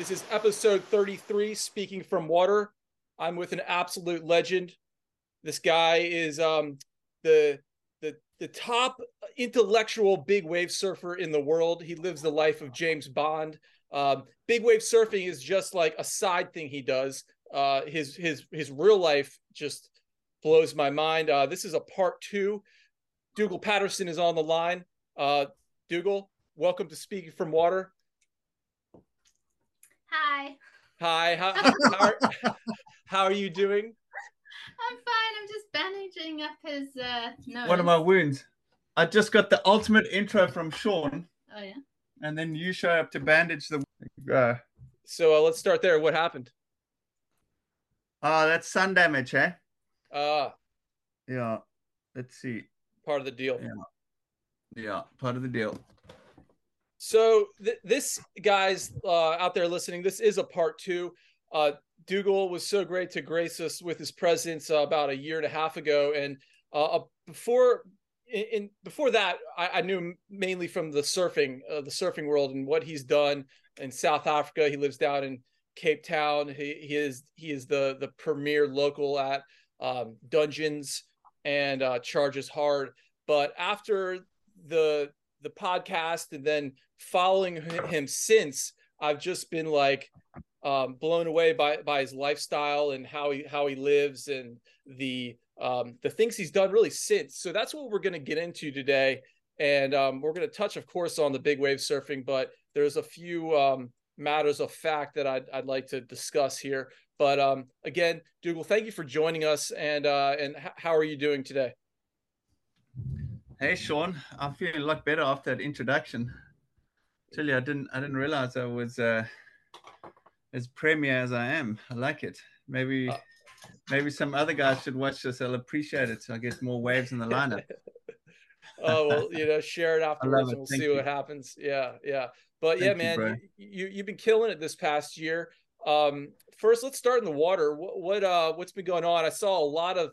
This is episode 33, Speaking From Water. I'm with an absolute legend. This guy is the top intellectual big wave surfer in the world. He lives the life of James Bond. Big wave surfing is just like a side thing he does. His real life just blows my mind. This is a part two. Dougal Patterson is on the line. Dougal, welcome to Speaking From Water. Hi. Hi. How are you doing? I'm fine. I'm just bandaging up his nose. One of my wounds. I just got the ultimate intro from Sean. Oh, yeah? And then you show up to bandage the wound. So let's start there. What happened? That's sun damage, eh? Yeah. Let's see. Part of the deal. Yeah, part of the deal. So this guys out there listening, this is a part two. Dougal was so great to grace us with his presence about a year and a half ago, and before that, I knew him mainly from the surfing world and what he's done in South Africa. He lives down in Cape Town. He is the premier local at Dungeons and charges hard. But after the podcast and then following him since, I've just been like blown away by his lifestyle and how he lives and the things he's done really since. So that's what we're going to get into today, and we're going to touch, of course, on the big wave surfing. But there's a few matters of fact that I'd like to discuss here. But again, Dougal, thank you for joining us. And how are you doing today? Hey Sean, I'm feeling a lot better after that introduction. Tell you, I didn't realize I was as premier as I am. I like it. Maybe some other guys should watch this. I'll appreciate it. So I'll get more waves in the lineup. Oh well, you know, share it afterwards and we'll see what happens. Yeah, yeah. But yeah, man, you've been killing it this past year. First, let's start in the water. What's been going on? I saw a lot of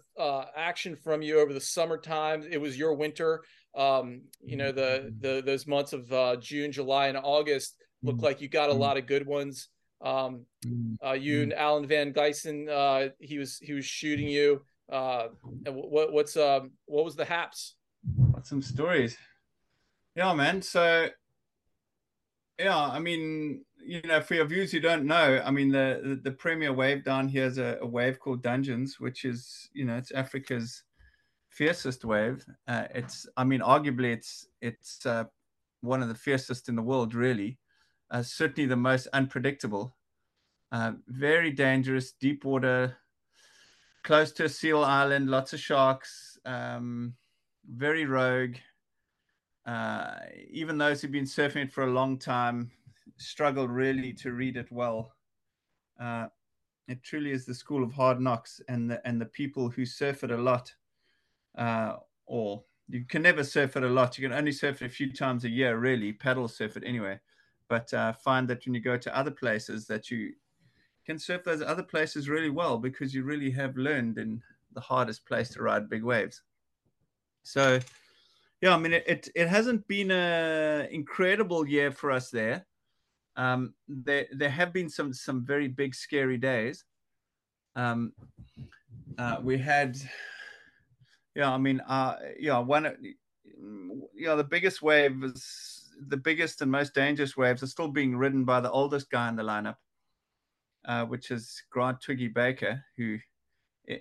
action from you over the summertime. It was your winter. You know, those months of June, July, and August looked like you got a lot of good ones. You and Alan Van Gysen, he was shooting you. What was the haps? What's some stories? Yeah, man. So yeah, I mean, you know, for your viewers who don't know, I mean, the premier wave down here is a wave called Dungeons, which is, you know, it's Africa's fiercest wave. Arguably, it's one of the fiercest in the world, really. Certainly the most unpredictable. Very dangerous, deep water, close to a seal island, lots of sharks, very rogue. Even those who've been surfing it for a long time struggle really to read it well. It truly is the school of hard knocks, and the people who surf it a lot, or you can never surf it a lot. You can only surf it a few times a year, really, paddle surf it anyway. But find that when you go to other places that you can surf those other places really well, because you really have learned in the hardest place to ride big waves. So yeah, I mean, it hasn't been an incredible year for us there. There have been some very big, scary days. The biggest wave is the biggest and most dangerous waves are still being ridden by the oldest guy in the lineup, which is Grant Twiggy Baker, who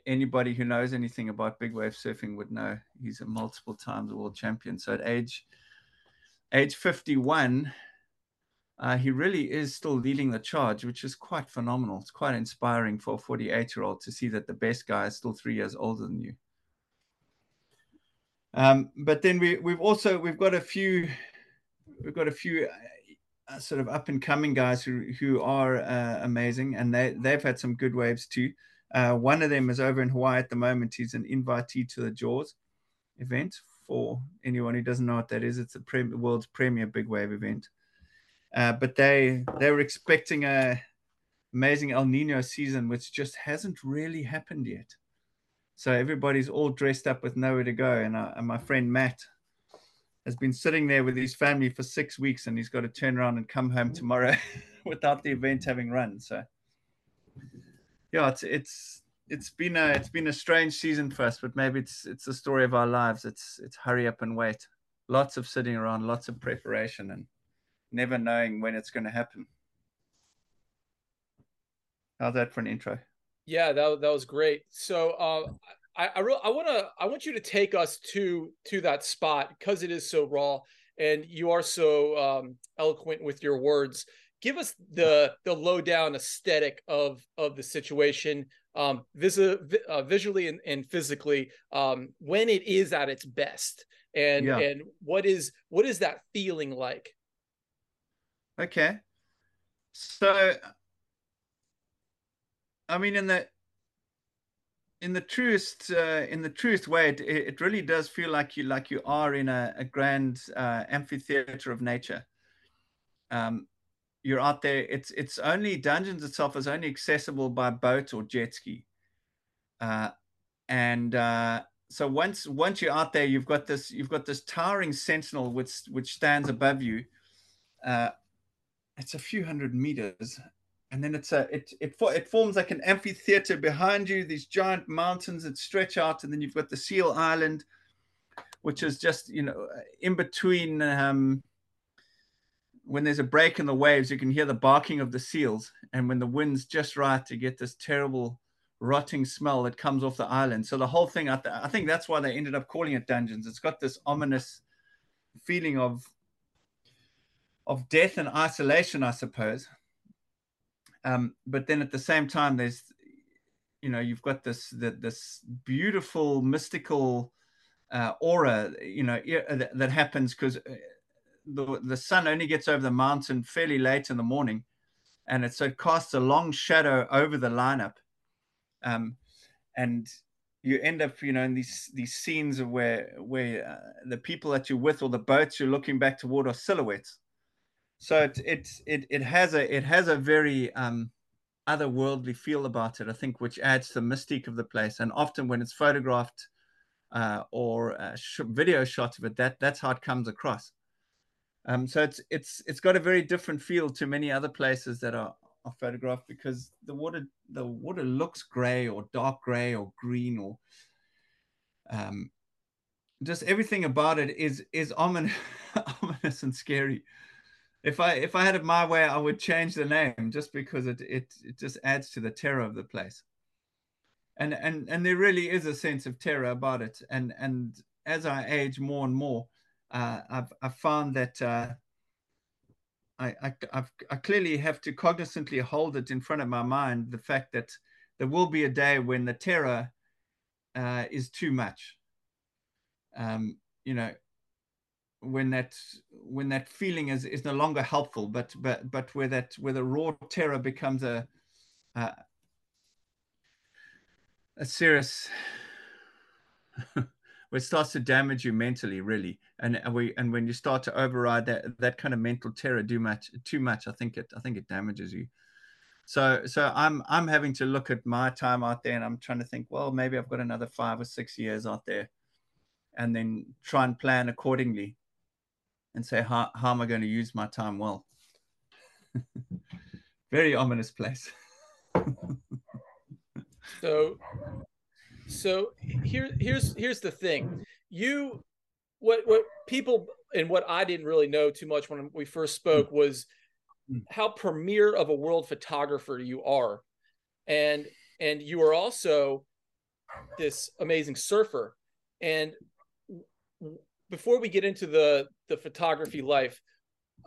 anybody who knows anything about big wave surfing would know. He's a multiple times world champion. So at age 51, he really is still leading the charge, which is quite phenomenal. It's quite inspiring for a 48-year-old to see that the best guy is still 3 years older than you. But then we've got a few sort of up-and-coming guys who are amazing, and they've had some good waves too. One of them is over in Hawaii at the moment. He's an invitee to the Jaws event. For anyone who doesn't know what that is, it's the world's premier big wave event. But they were expecting an amazing El Nino season, which just hasn't really happened yet. So everybody's all dressed up with nowhere to go. And my friend Matt has been sitting there with his family for 6 weeks, and he's got to turn around and come home tomorrow without the event having run. So yeah, it's been a strange season for us, but maybe it's the story of our lives. It's hurry up and wait. Lots of sitting around, lots of preparation, and never knowing when it's going to happen. How's that for an intro? Yeah, that was great. So I want you to take us to that spot, because it is so raw, and you are so eloquent with your words. Give us the low-down aesthetic of the situation, visually and physically, when it is at its best, and what is that feeling like? Okay, so I mean, in the truest way, it really does feel like you are in a grand amphitheater of nature. You're out there. It's only Dungeons itself is only accessible by boat or jet ski, so once you're out there, you've got this towering sentinel which stands above you. It's a few hundred meters, and then it forms like an amphitheater behind you. These giant mountains that stretch out, and then you've got the Seal Island, which is just in between. When there's a break in the waves, you can hear the barking of the seals. And when the wind's just right, you get this terrible rotting smell that comes off the island. So the whole thing, I think that's why they ended up calling it Dungeons. It's got this ominous feeling of death and isolation, I suppose. But then at the same time, there's, you've got this beautiful mystical aura, that happens because the sun only gets over the mountain fairly late in the morning, and it casts a long shadow over the lineup, and you end up in these scenes where the people that you're with or the boats you're looking back toward are silhouettes. So it has a very otherworldly feel about it, I think, which adds to the mystique of the place. And often when it's photographed or a video shot of it, that's how it comes across. So it's got a very different feel to many other places that are photographed, because the water looks grey or dark grey or green, or just everything about it is ominous and scary. If I had it my way, I would change the name, just because it just adds to the terror of the place. And there really is a sense of terror about it. And as I age more and more, I've found that I clearly have to cognizantly hold it in front of my mind, the fact that there will be a day when the terror is too much. When that feeling is no longer helpful, but where the raw terror becomes a serious. It starts to damage you mentally, really, and when you start to override that kind of mental terror too much, I think it damages you. So I'm having to look at my time out there, and I'm trying to think, well, maybe I've got another 5 or 6 years out there, and then try and plan accordingly, and say how am I going to use my time well. Very ominous place. So here's the thing. What people, and what I didn't really know too much when we first spoke, was how premier of a world photographer you are, and you are also this amazing surfer. And before we get into the photography life,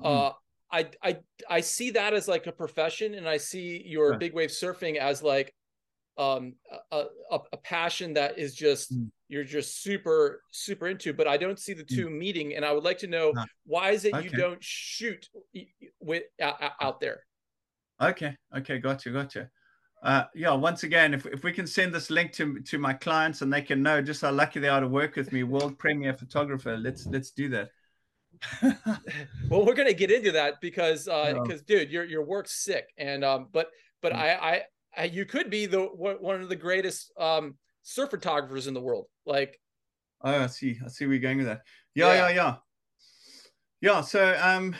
I see that as like a profession, and I see your big wave surfing as like a passion that is just, you're just super, super into, but I don't see the two meeting. And I would like to know, why is it you don't shoot with out there? Okay. Gotcha. Yeah. Once again, if we can send this link to my clients, and they can know just how lucky they are to work with me, world premier photographer, let's do that. Well, we're going to get into that because dude, your work's sick. And, but you could be one of the greatest surf photographers in the world. Like, oh, I see where you're going with that. Yeah. Yeah, so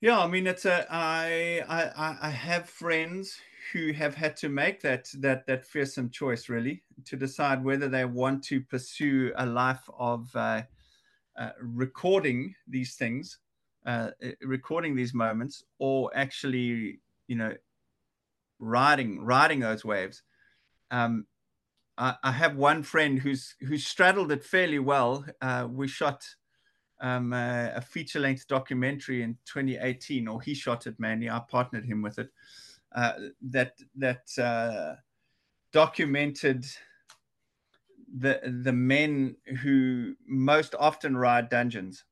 yeah, I mean, it's a I have friends who have had to make that fearsome choice, really, to decide whether they want to pursue a life of recording these things, recording these moments, or actually, you know, riding those waves. I have one friend who's straddled it fairly well. We shot a feature-length documentary in 2018, or he shot it mainly. I partnered him with it. That documented the men who most often ride dungeons,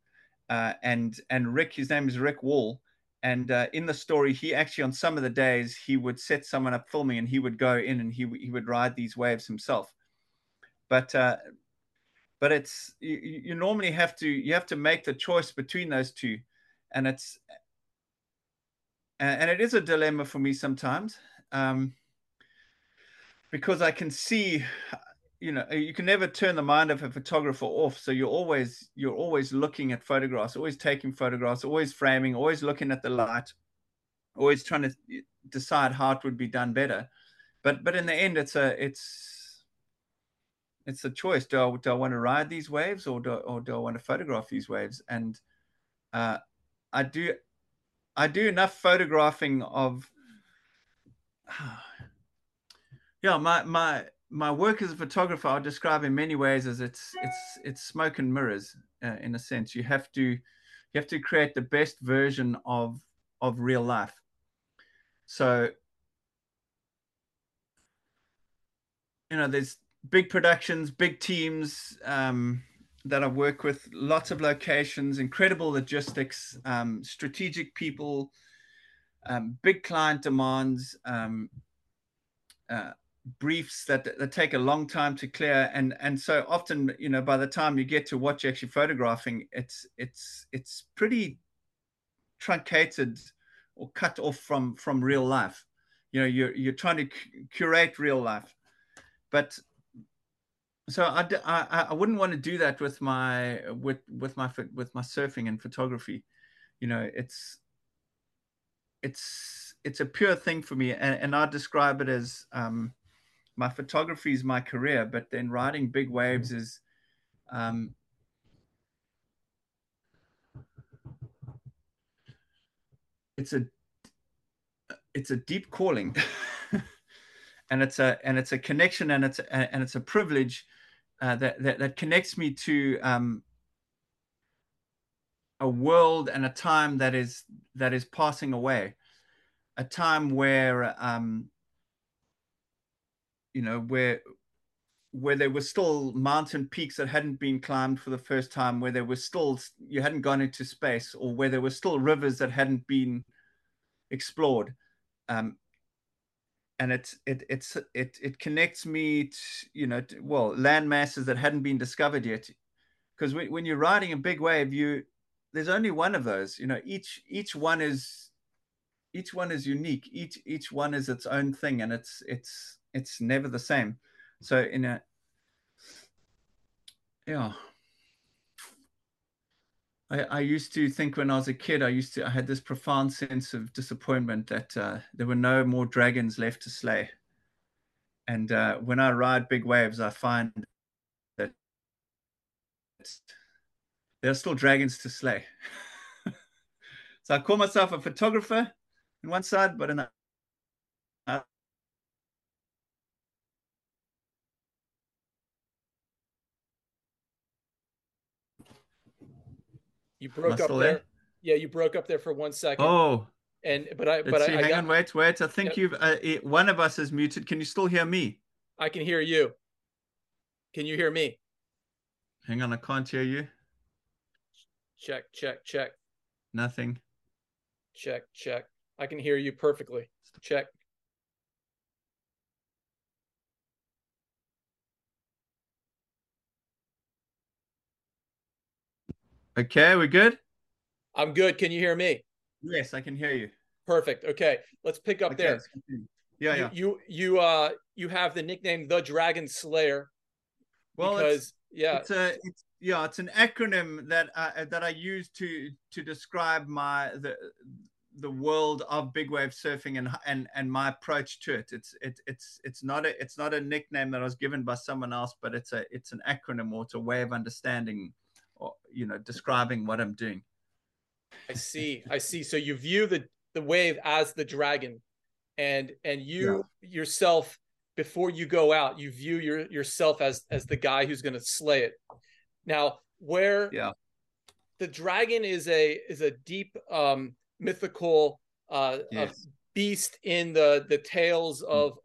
and Rick, his name is Rick Wall, and in the story, he actually, on some of the days, he would set someone up filming, and he would go in and he would ride these waves himself. But it's you normally have to make the choice between those two, and it's. And it is a dilemma for me sometimes, because I can see, you know, you can never turn the mind of a photographer off. So you're always looking at photographs, always taking photographs, always framing, always looking at the light, always trying to decide how it would be done better. But in the end, it's a choice. Do I want to ride these waves, or do I want to photograph these waves? And I do enough photographing of, yeah, my work as a photographer, I'll describe in many ways as it's smoke and mirrors, in a sense. You have to create the best version of real life. So, you know, there's big productions, big teams, that I work with, lots of locations, incredible logistics, strategic people, big client demands, briefs that take a long time to clear, and so often, you know, by the time you get to what you're actually photographing, it's pretty truncated or cut off from real life. You know, you're trying to curate real life, but. So I wouldn't want to do that with my surfing and photography. You know, it's a pure thing for me, and I describe it as my photography is my career, but then riding big waves is it's a deep calling, and it's a connection, and it's a privilege. That connects me to a world and a time that is passing away, a time where you know, where there were still mountain peaks that hadn't been climbed for the first time, where there was still, you hadn't gone into space, or where there were still rivers that hadn't been explored, and it connects me to, you know, well, land masses that hadn't been discovered yet, because when you're riding a big wave, there's only one of those. You know, each one is unique. Each one is its own thing, and it's never the same. So yeah. I used to think when I was a kid, I had this profound sense of disappointment that there were no more dragons left to slay. And when I ride big waves, I find that there are still dragons to slay. So I call myself a photographer on one side, but on the other. You broke up there. Yeah, you broke up there for 1 second. Oh, hang on, wait. I think you've one of us is muted. Can you still hear me? I can hear you. Can you hear me? Hang on, I can't hear you. Check. Nothing. Check. I can hear you perfectly. Check. Okay, we're good? I'm good. Can you hear me? Yes, I can hear you. Perfect. Okay, let's pick up there. Yeah, you have the nickname The Dragon Slayer. Well, because it's, yeah. It's Yeah, it's an acronym that I use to describe the world of big wave surfing and my approach to it. It's not a nickname that I was given by someone else, but it's an acronym, or it's a way of understanding, or describing what I'm doing. I see. So you view the wave as the dragon, and you yourself, before you go out, you view yourself as the guy who's going to slay it. Now, where the dragon is a deep mythical beast in the tales of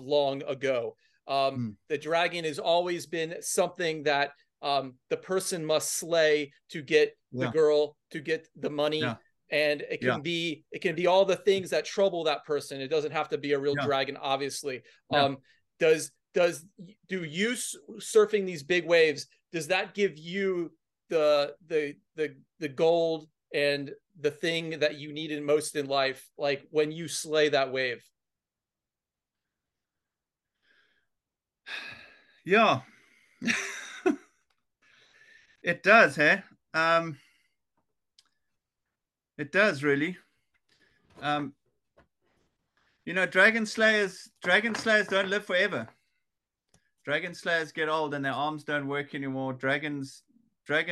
long ago. The dragon has always been something that the person must slay to get the girl, to get the money, and it can be all the things that trouble that person. It doesn't have to be a real dragon, obviously. Do you surfing these big waves? Does that give you the gold and the thing that you needed most in life, like when you slay that wave? Yeah, it does, hey? It does, really. Dragon slayers don't live forever. Dragon slayers get old and their arms don't work anymore. Dragon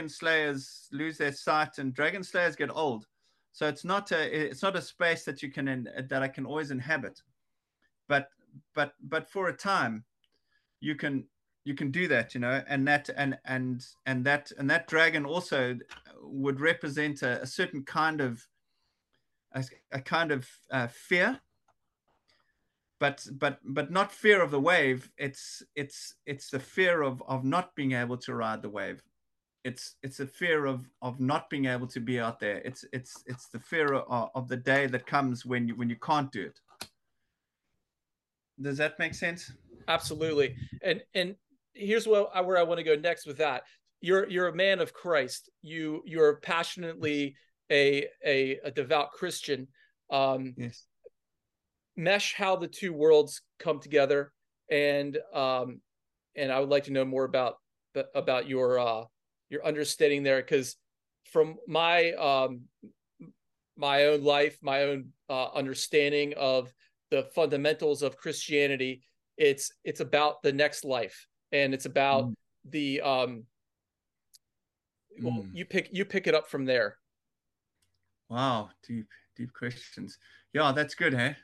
slayers lose their sight, and dragon slayers get old. So it's not a space that you can, that I can always inhabit. But for a time, you can do that, and that dragon also would represent a certain kind of fear. But not fear of the wave. It's the fear of not being able to ride the wave. It's a fear of not being able to be out there. It's the fear of the day that comes when you can't do it. Does that make sense? Absolutely. And here's where I want to go next with that. You're a man of Christ. You're passionately a devout Christian. Yes. Mesh how the two worlds come together, and I would like to know more about your understanding there, because from my own life, my own understanding of the fundamentals of Christianity, it's about the next life, and it's about the well, you pick it up from there. Wow, deep questions. Yeah, that's good, hey.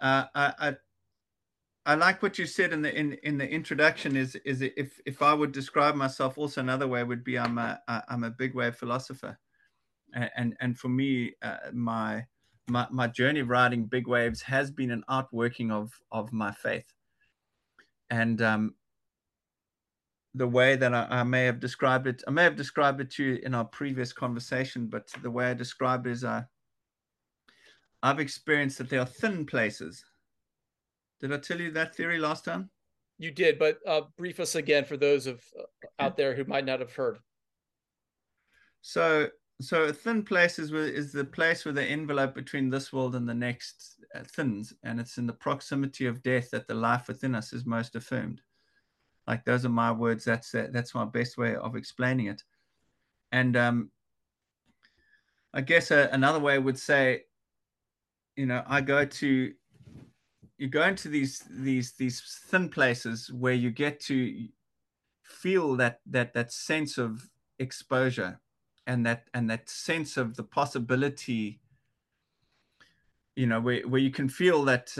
I like what you said in the introduction. If I would describe myself, also another way would be I'm a big wave philosopher, and for me my journey of riding big waves has been an outworking of my faith, and the way that I may have described it, to you in our previous conversation, but the way I describe it is I've experienced that there are thin places. Did I tell you that theory last time? You did, but brief us again for those out there who might not have heard. So a thin place is the place where the envelope between this world and the next thins, and it's in the proximity of death that the life within us is most affirmed. Like, those are my words. That's my best way of explaining it. And I guess another way would say, you go into these thin places where you get to feel that sense of exposure and that sense of the possibility, where you can feel that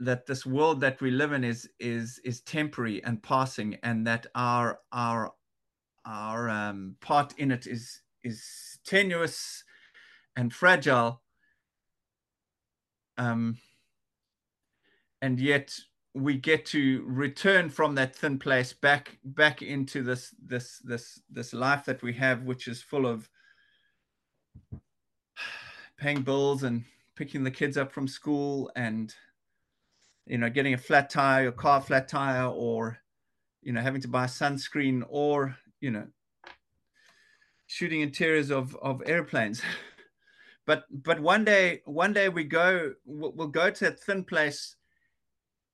that this world that we live in is temporary and passing, and that our part in it is tenuous and fragile, and yet we get to return from that thin place back into this life that we have, which is full of paying bills and picking the kids up from school, and getting a flat tire, or car flat tire, or having to buy sunscreen, or shooting interiors of airplanes. But one day we'll go to that thin place,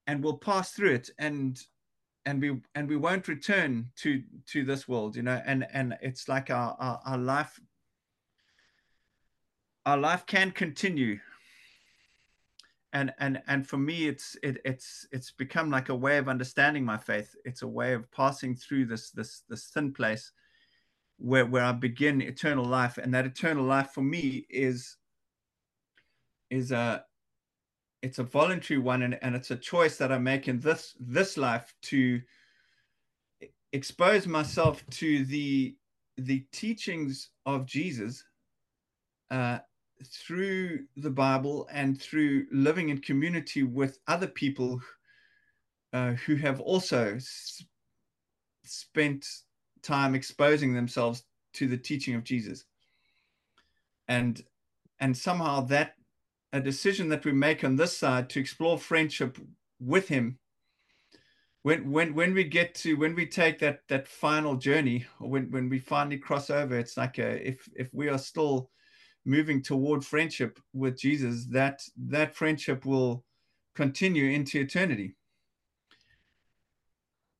and we'll pass through it, and and we won't return to this world, you know. And it's like our life can continue. And for me, it's become like a way of understanding my faith. It's a way of passing through this thin place where I begin eternal life, and that eternal life for me is a voluntary one, and it's a choice that I make in this life to expose myself to the teachings of Jesus through the Bible and through living in community with other people who have also spent time exposing themselves to the teaching of Jesus. And somehow that a decision that we make on this side to explore friendship with him, when we get to, when we take that final journey, or when we finally cross over, it's like if we are still moving toward friendship with Jesus, that friendship will continue into eternity.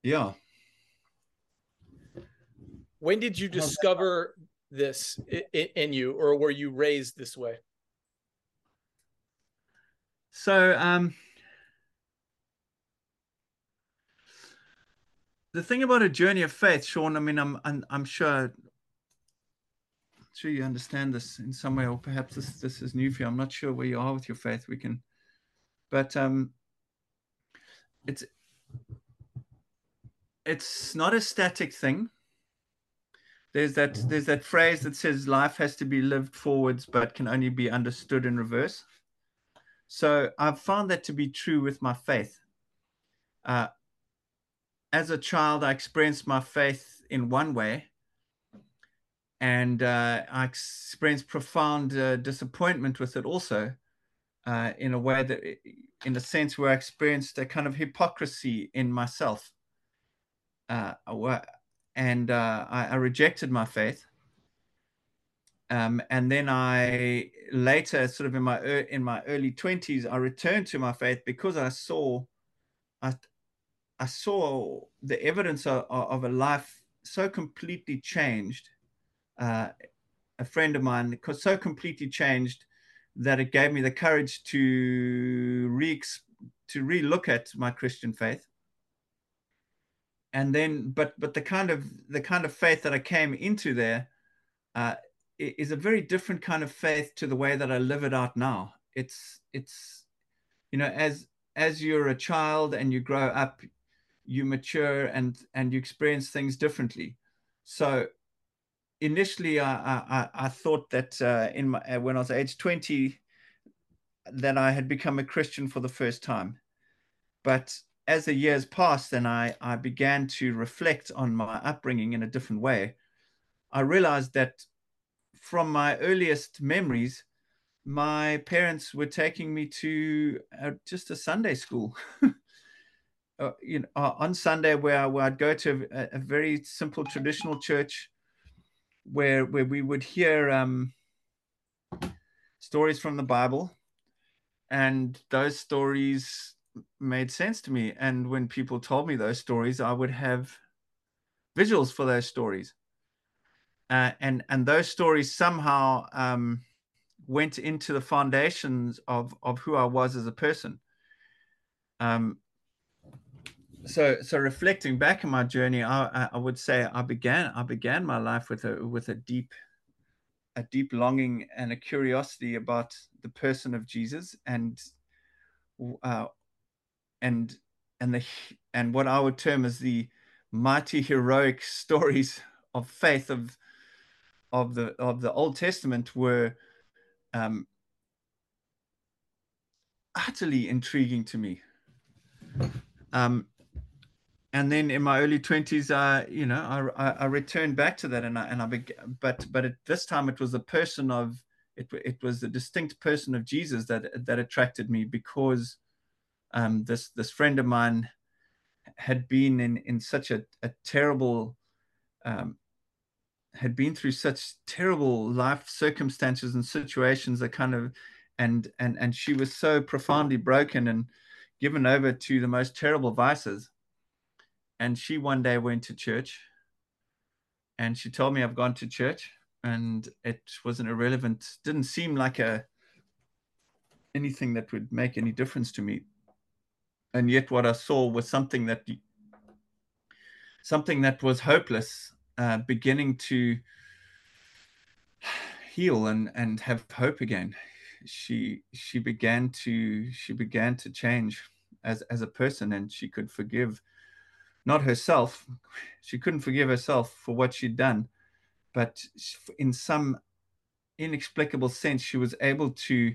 Yeah. When did you discover this in you, or were you raised this way? So the thing about a journey of faith, Sean, I mean, I'm sure you understand this in some way, or perhaps this is new for you. I'm not sure where you are with your faith. We can, but it's not a static thing. There's that phrase that says life has to be lived forwards, but can only be understood in reverse. So I've found that to be true with my faith. As a child, I experienced my faith in one way, and I experienced profound disappointment with it also, in a way that, in a sense, where I experienced a kind of hypocrisy in myself, and I rejected my faith. And then I later, sort of in my early 20s, I returned to my faith because I saw the evidence of a life so completely changed. A friend of mine, so completely changed that it gave me the courage to relook at my Christian faith. And then, but the kind of faith that I came into there, is a very different kind of faith to the way that I live it out now. It's you know, as you're a child and you grow up, you mature and you experience things differently. So initially I thought that when I was age 20, that I had become a Christian for the first time. But as the years passed and I began to reflect on my upbringing in a different way, I realized that from my earliest memories, my parents were taking me to just a Sunday school, you know, on Sunday, where I'd go to a very simple traditional church, where we would hear stories from the Bible, and those stories made sense to me. And when people told me those stories, I would have visuals for those stories. And those stories somehow went into the foundations of who I was as a person. So reflecting back on my journey, I would say I began my life with a deep longing and a curiosity about the person of Jesus, and what I would term as the mighty heroic stories of faith of the Old Testament were utterly intriguing to me. And then in my early 20s, you know, I returned back to that, and I began, but this time it was the person of it was the distinct person of Jesus that attracted me, because this friend of mine had been in such a terrible had been through such terrible life circumstances and situations, that kind of, and she was so profoundly broken and given over to the most terrible vices. And she one day went to church and she told me, I've gone to church, and it wasn't irrelevant. Didn't seem like anything that would make any difference to me. And yet what I saw was something that was hopeless, beginning to heal and have hope again. She began to change as a person, and she could forgive, not herself. She couldn't forgive herself for what she'd done, but in some inexplicable sense, she was able to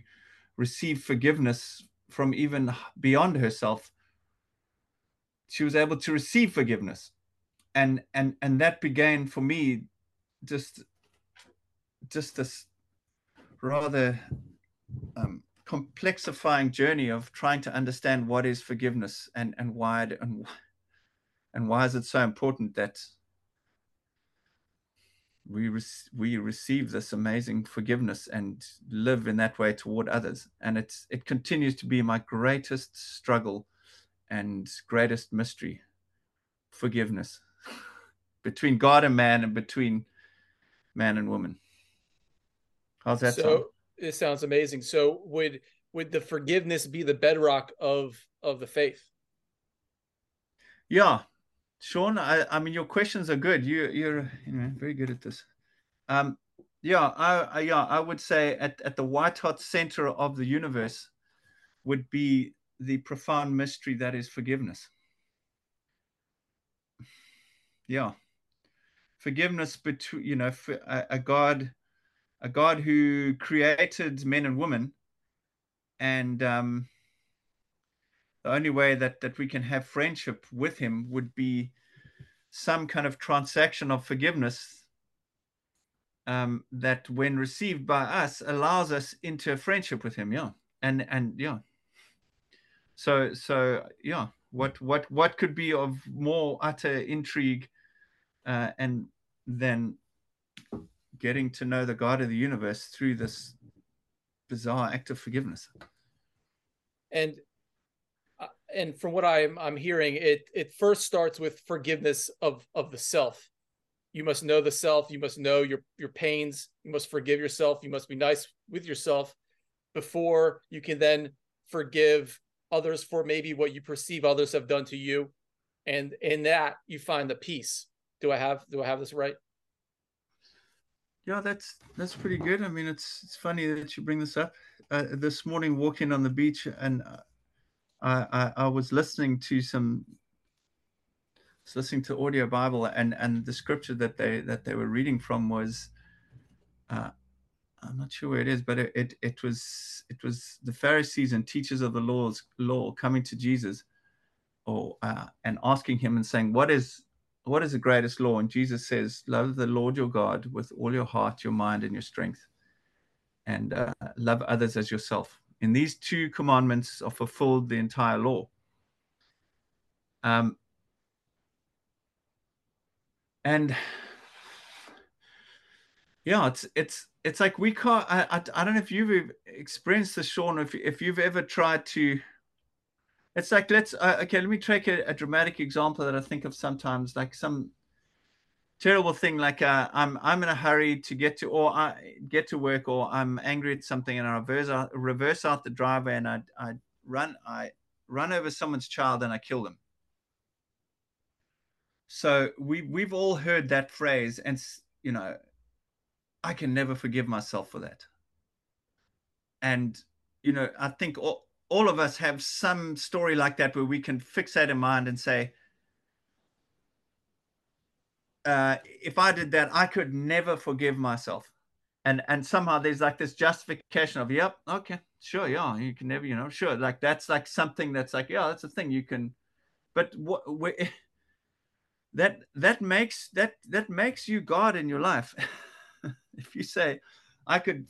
receive forgiveness from even beyond herself. She was able to receive forgiveness. And that began for me just this rather complexifying journey of trying to understand what is forgiveness and why is it so important that we receive this amazing forgiveness and live in that way toward others. And it continues to be my greatest struggle and greatest mystery, forgiveness between God and man and between man and woman. How's that sound? It sounds amazing. So would the forgiveness be the bedrock of the faith? Yeah. Sean, I mean, your questions are good. You're very good at this. I would say at the white hot center of the universe would be the profound mystery that is forgiveness. Yeah. Forgiveness between, you know, a God who created men and women, and the only way that we can have friendship with him would be some kind of transaction of forgiveness that, when received by us, allows us into a friendship with him. Yeah. And yeah. So yeah, what could be of more utter intrigue and then getting to know the God of the universe through this bizarre act of forgiveness. And from what I'm hearing, it first starts with forgiveness of the self. You must know the self. You must know your pains. You must forgive yourself. You must be nice with yourself before you can then forgive others for maybe what you perceive others have done to you. And in that, you find the peace. Do I have this right? Yeah, that's pretty good. I mean, it's funny that you bring this up. This morning, walking on the beach, and I was listening to Audio Bible, and the scripture that they were reading from was, I'm not sure where it is, but it was the Pharisees and teachers of the law coming to Jesus, and asking him and saying, What is the greatest law? And Jesus says, love the Lord your God with all your heart, your mind, and your strength, and love others as yourself. In these two commandments are fulfilled the entire law. And yeah, it's like we can't, I don't know if you've experienced this, Sean, if you've ever tried to. It's like, let me take a dramatic example that I think of sometimes, like some terrible thing, like I'm in a hurry to get to, or I get to work, or I'm angry at something, and I reverse out the driveway, and I run over someone's child and I kill them. So we've all heard that phrase, and you know, I can never forgive myself for that. And you know, I think all of us have some story like that where we can fixate in mind and say, if I did that, I could never forgive myself. And somehow there's like this justification of, yep, okay, sure, yeah, you can never, you know, sure. Like that's like something that's like, yeah, that's a thing you can, but that makes you God in your life. If you say, I could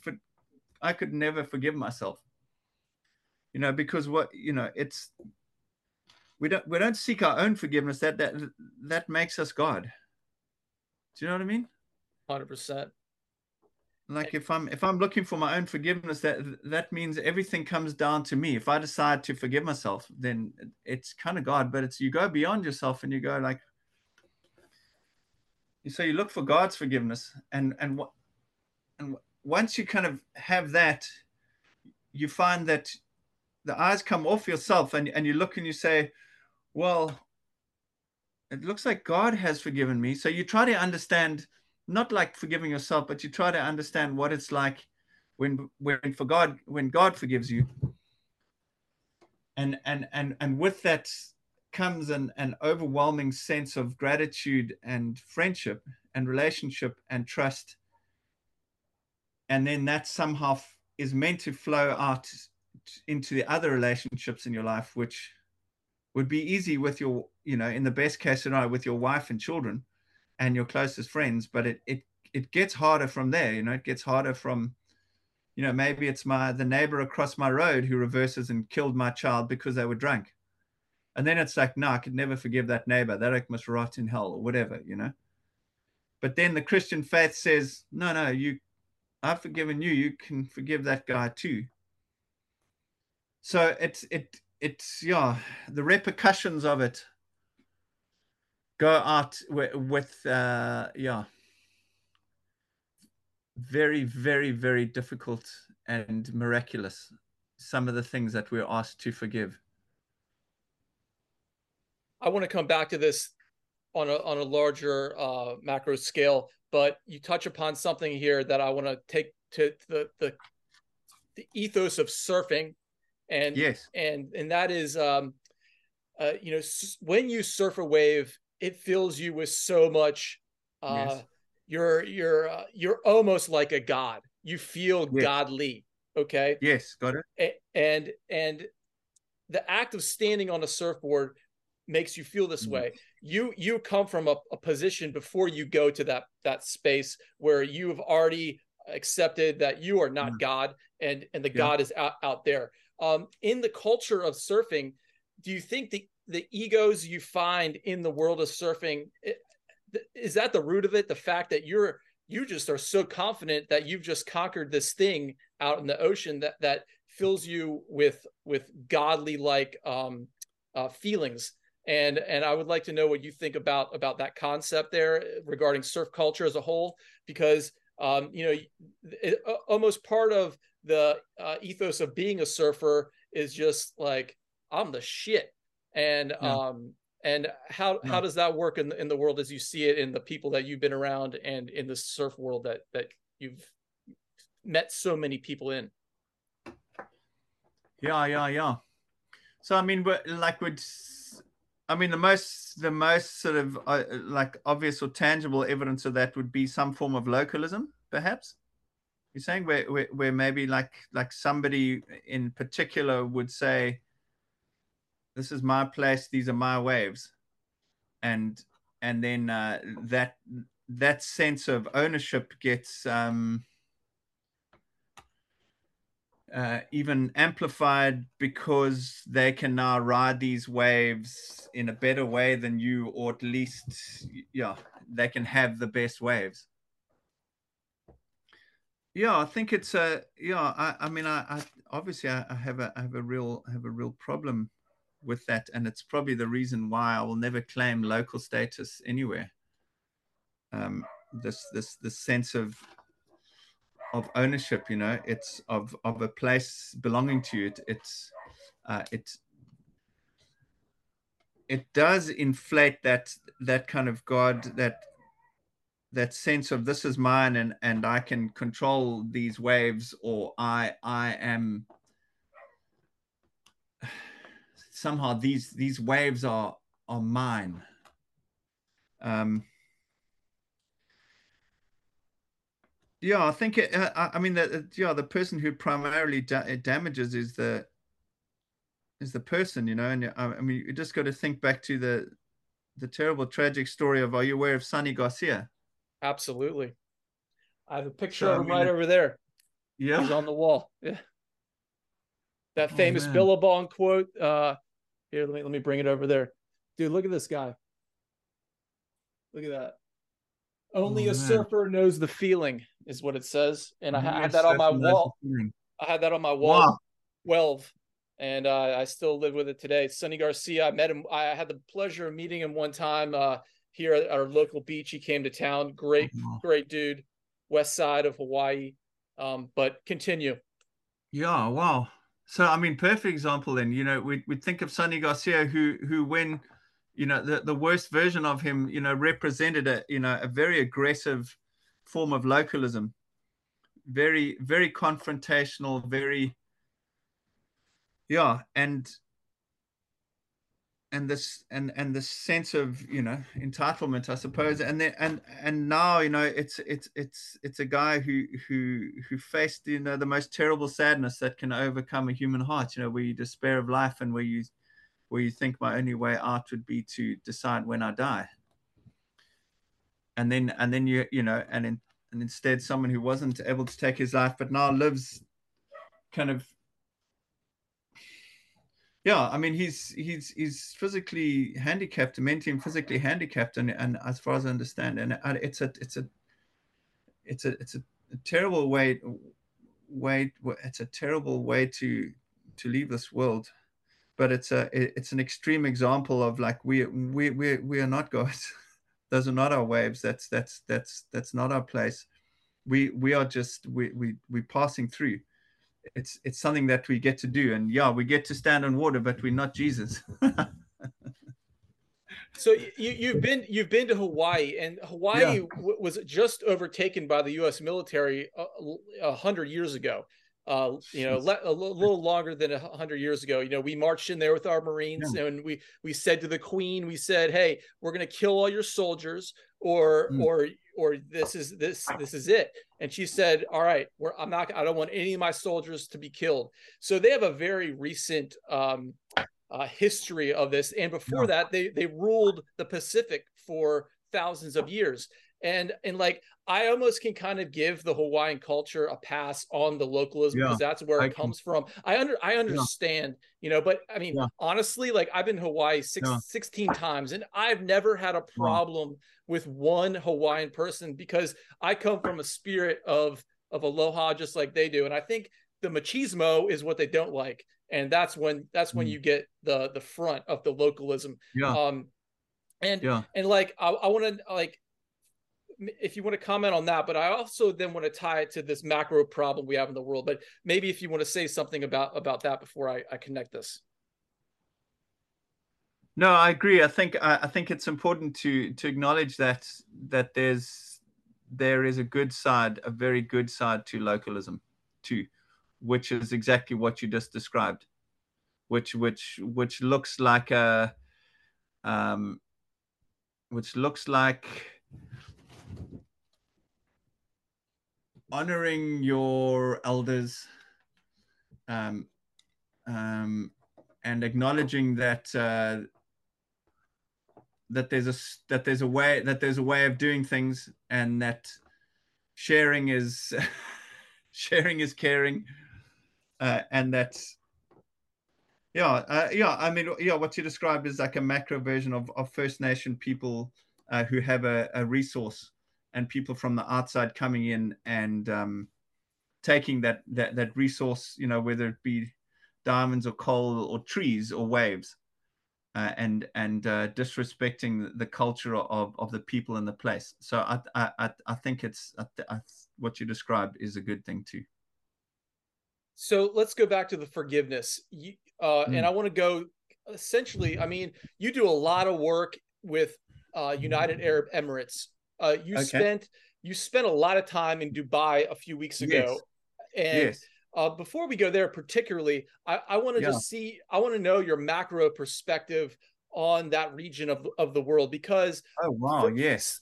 never forgive myself. You know, because what, you know, it's, we don't seek our own forgiveness. That makes us God. Do you know what I mean? 100%. Like if I'm looking for my own forgiveness, that means everything comes down to me. If I decide to forgive myself, then it's kind of God, but it's, you go beyond yourself and you go like, so you look for God's forgiveness. And once you kind of have that, you find that the eyes come off yourself and you look and you say, well, it looks like God has forgiven me. So you try to understand, not like forgiving yourself, but you try to understand what it's like when God forgives you. And with that comes an overwhelming sense of gratitude and friendship and relationship and trust. And then that somehow is meant to flow out into the other relationships in your life, which would be easy with your, you know, in the best case scenario, with your wife and children and your closest friends. But it gets harder from there. You know, it gets harder from, you know, maybe it's the neighbor across my road who reverses and killed my child because they were drunk. And then it's like, no, I could never forgive that neighbor. That oak must rot in hell or whatever, you know. But then the Christian faith says, no, I've forgiven you. You can forgive that guy too. So it's yeah, the repercussions of it go out with very, very, very difficult and miraculous, some of the things that we're asked to forgive. I want to come back to this on a larger macro scale, but you touch upon something here that I want to take to the ethos of surfing, and yes, and that is you know, when you surf a wave, it fills you with so much. Yes. You're almost like a god. You feel yes. Godly. Okay. Yes, got it. And the act of standing on a surfboard makes you feel this way. You come from a position before you go to that space where you have already accepted that you are not God, and the God is out there. In the culture of surfing, do you think the egos you find in the world of surfing, is that the root of it? The fact that you just are so confident that you've just conquered this thing out in the ocean that fills you with godly feelings. And I would like to know what you think about that concept there regarding surf culture as a whole, because, you know, almost part of the ethos of being a surfer is just like, I'm the shit. And how does that work in the world as you see it in the people that you've been around and in the surf world that you've met so many people in? Yeah. So, I mean, the most sort of like obvious or tangible evidence of that would be some form of localism, perhaps. You're saying where maybe like somebody in particular would say, this is my place, these are my waves, and then that sense of ownership gets even amplified because they can now ride these waves in a better way than you, or at least, they can have the best waves. Yeah, I think it's I mean, I obviously I have a real problem with that, and it's probably the reason why I will never claim local status anywhere. This sense of ownership, you know, it's of a place belonging to you. It does inflate that kind of God, that sense of this is mine, and I can control these waves, or I am somehow these waves are mine. I think the person who primarily damages is the person, you know. And I mean, you just got to think back to the terrible tragic story of, are you aware of Sunny Garcia? Absolutely. I have a picture of him right over there. Yeah, he's on the wall. Yeah, that famous Billabong quote. Here, let me bring it over there, dude. Look at this guy. Look at that. Only a surfer knows the feeling. is what it says. And I had that on my wall. I had that on my wall. Wow. 12, and I still live with it today. Sunny Garcia, I met him. I had the pleasure of meeting him one time here at our local beach. He came to town. Great, great dude. West side of Hawaii. But continue. Yeah. Wow. So, I mean, perfect example then, you know, we think of Sunny Garcia who when, you know, the worst version of him, you know, represented a, you know, a very aggressive form of localism, very, very confrontational, very, yeah. And this sense of, you know, entitlement, I suppose. And then, and now, you know, it's a guy who faced, you know, the most terrible sadness that can overcome a human heart, you know, where you despair of life and where you think my only way out would be to decide when I die. And then you know, and instead someone who wasn't able to take his life, but now lives kind of, yeah, I mean, he's physically handicapped, mentally physically handicapped, and as far as I understand, and it's a terrible way. It's a terrible way to leave this world, but it's an extreme example of like we are not gods. Those are not our waves. That's not our place. We are just we're passing through. It's something that we get to do, and yeah, we get to stand on water, but we're not Jesus. So you've been to Hawaii, and Hawaii was just overtaken by the U.S. military 100 years ago. You know, a little longer than 100 years ago. You know, we marched in there with our Marines, and we said to the Queen, we said, "Hey, we're going to kill all your soldiers, or this is it." And she said, "All right, I don't want any of my soldiers to be killed." So they have a very recent history of this, and before that, they ruled the Pacific for thousands of years. And like, I almost can kind of give the Hawaiian culture a pass on the localism because that's where it comes from. I understand, you know, but I mean, honestly, like I've been to Hawaii 16 times, and I've never had a problem with one Hawaiian person because I come from a spirit of aloha, just like they do. And I think the machismo is what they don't like. And that's when you get the front of the localism. And like, I want to like, if you want to comment on that, but I also then want to tie it to this macro problem we have in the world, but maybe if you want to say something about that before I connect this. No, I agree. I think it's important to acknowledge that there is a good side, a very good side to localism too, which is exactly what you just described, which looks like honoring your elders, and acknowledging that there's a way of doing things, and that sharing is caring, and that's I mean, what you described is like a macro version of First Nation people who have a resource, and people from the outside coming in and taking that resource, you know, whether it be diamonds or coal or trees or waves, and disrespecting the culture of the people and the place. So I think what you described is a good thing too. So let's go back to the forgiveness. And I want to go essentially, I mean, you do a lot of work with United Arab Emirates. You spent a lot of time in Dubai a few weeks ago, before we go there particularly, I want to just see, I want to know your macro perspective on that region of the world, because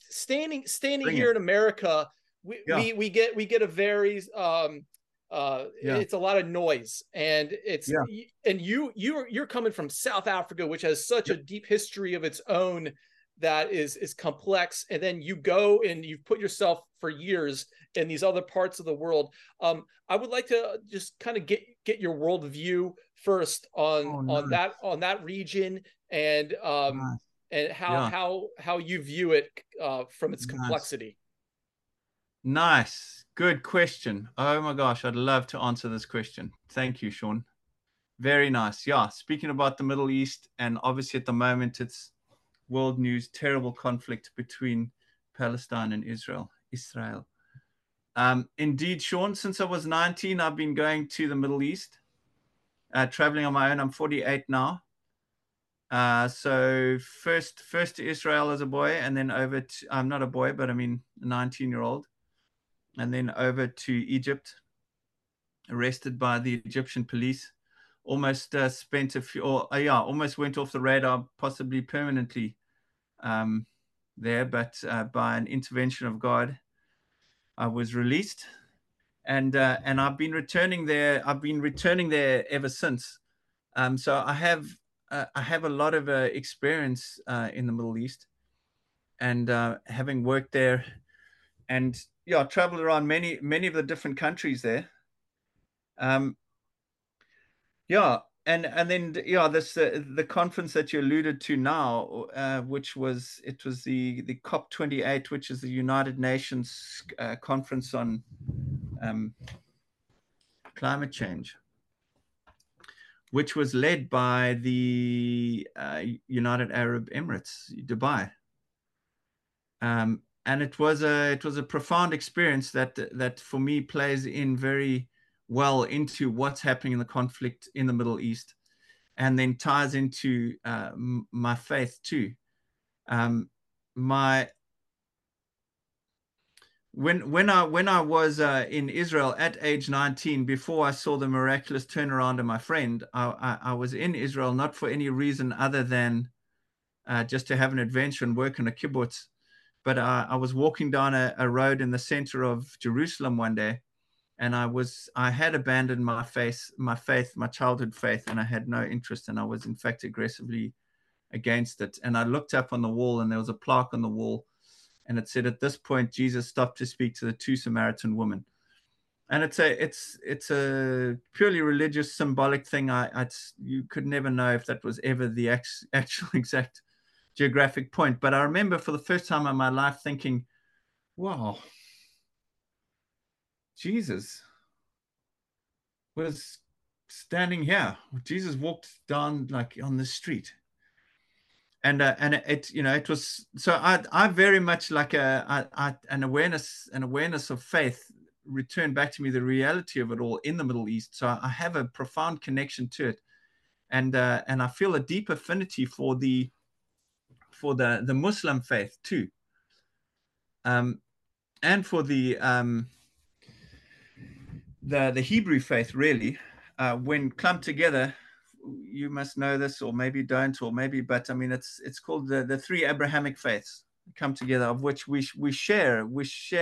standing Bring here it. In America, we get a very it's a lot of noise, and it's and you're coming from South Africa, which has such a deep history of its own. That is complex, and then you go and you've put yourself for years in these other parts of the world. I would like to just kind of get your worldview first on that region, and and how you view it from its complexity. Nice. Good question. Oh my gosh, I'd love to answer this question. Thank you, Sean. Very nice. Yeah, speaking about the Middle East, and obviously at the moment it's world news, terrible conflict between Palestine and Israel. Indeed, Sean, since I was 19, I've been going to the Middle East, traveling on my own. I'm 48 now. So first to Israel as a boy, and then over to, I'm not a boy, but I mean, a 19-year-old, and then over to Egypt, arrested by the Egyptian police. Almost spent a few, almost went off the radar, possibly permanently there, but by an intervention of God, I was released, and I've been returning there. I've been returning there ever since. So I have a lot of experience in the Middle East, and having worked there, and yeah, traveled around many of the different countries there. Yeah, and then yeah, this the conference that you alluded to now, which was the COP28, which is the United Nations conference on climate change, which was led by the United Arab Emirates, Dubai, and it was a profound experience that for me plays in very well into what's happening in the conflict in the Middle East, and then ties into my faith too. When I was in Israel at age 19, before I saw the miraculous turnaround of my friend, I was in Israel not for any reason other than just to have an adventure and work in a kibbutz, but I was walking down a road in the center of Jerusalem one day. And I had abandoned my childhood faith, and I had no interest, and I was in fact aggressively against it. And I looked up on the wall, and there was a plaque on the wall, and it said, "At this point, Jesus stopped to speak to the two Samaritan women." And it's a purely religious, symbolic thing. You could never know if that was ever the actual exact geographic point. But I remember for the first time in my life thinking, "Wow, Jesus was standing here. Jesus walked down like on the street," and it, you know, it was so. I very much like an awareness of faith returned back to me, the reality of it all in the Middle East. So I have a profound connection to it, and I feel a deep affinity for the Muslim faith too, and for the Hebrew faith, really, when clumped together. You must know this, or maybe don't, or maybe, but I mean, it's called the three Abrahamic faiths come together, of which we share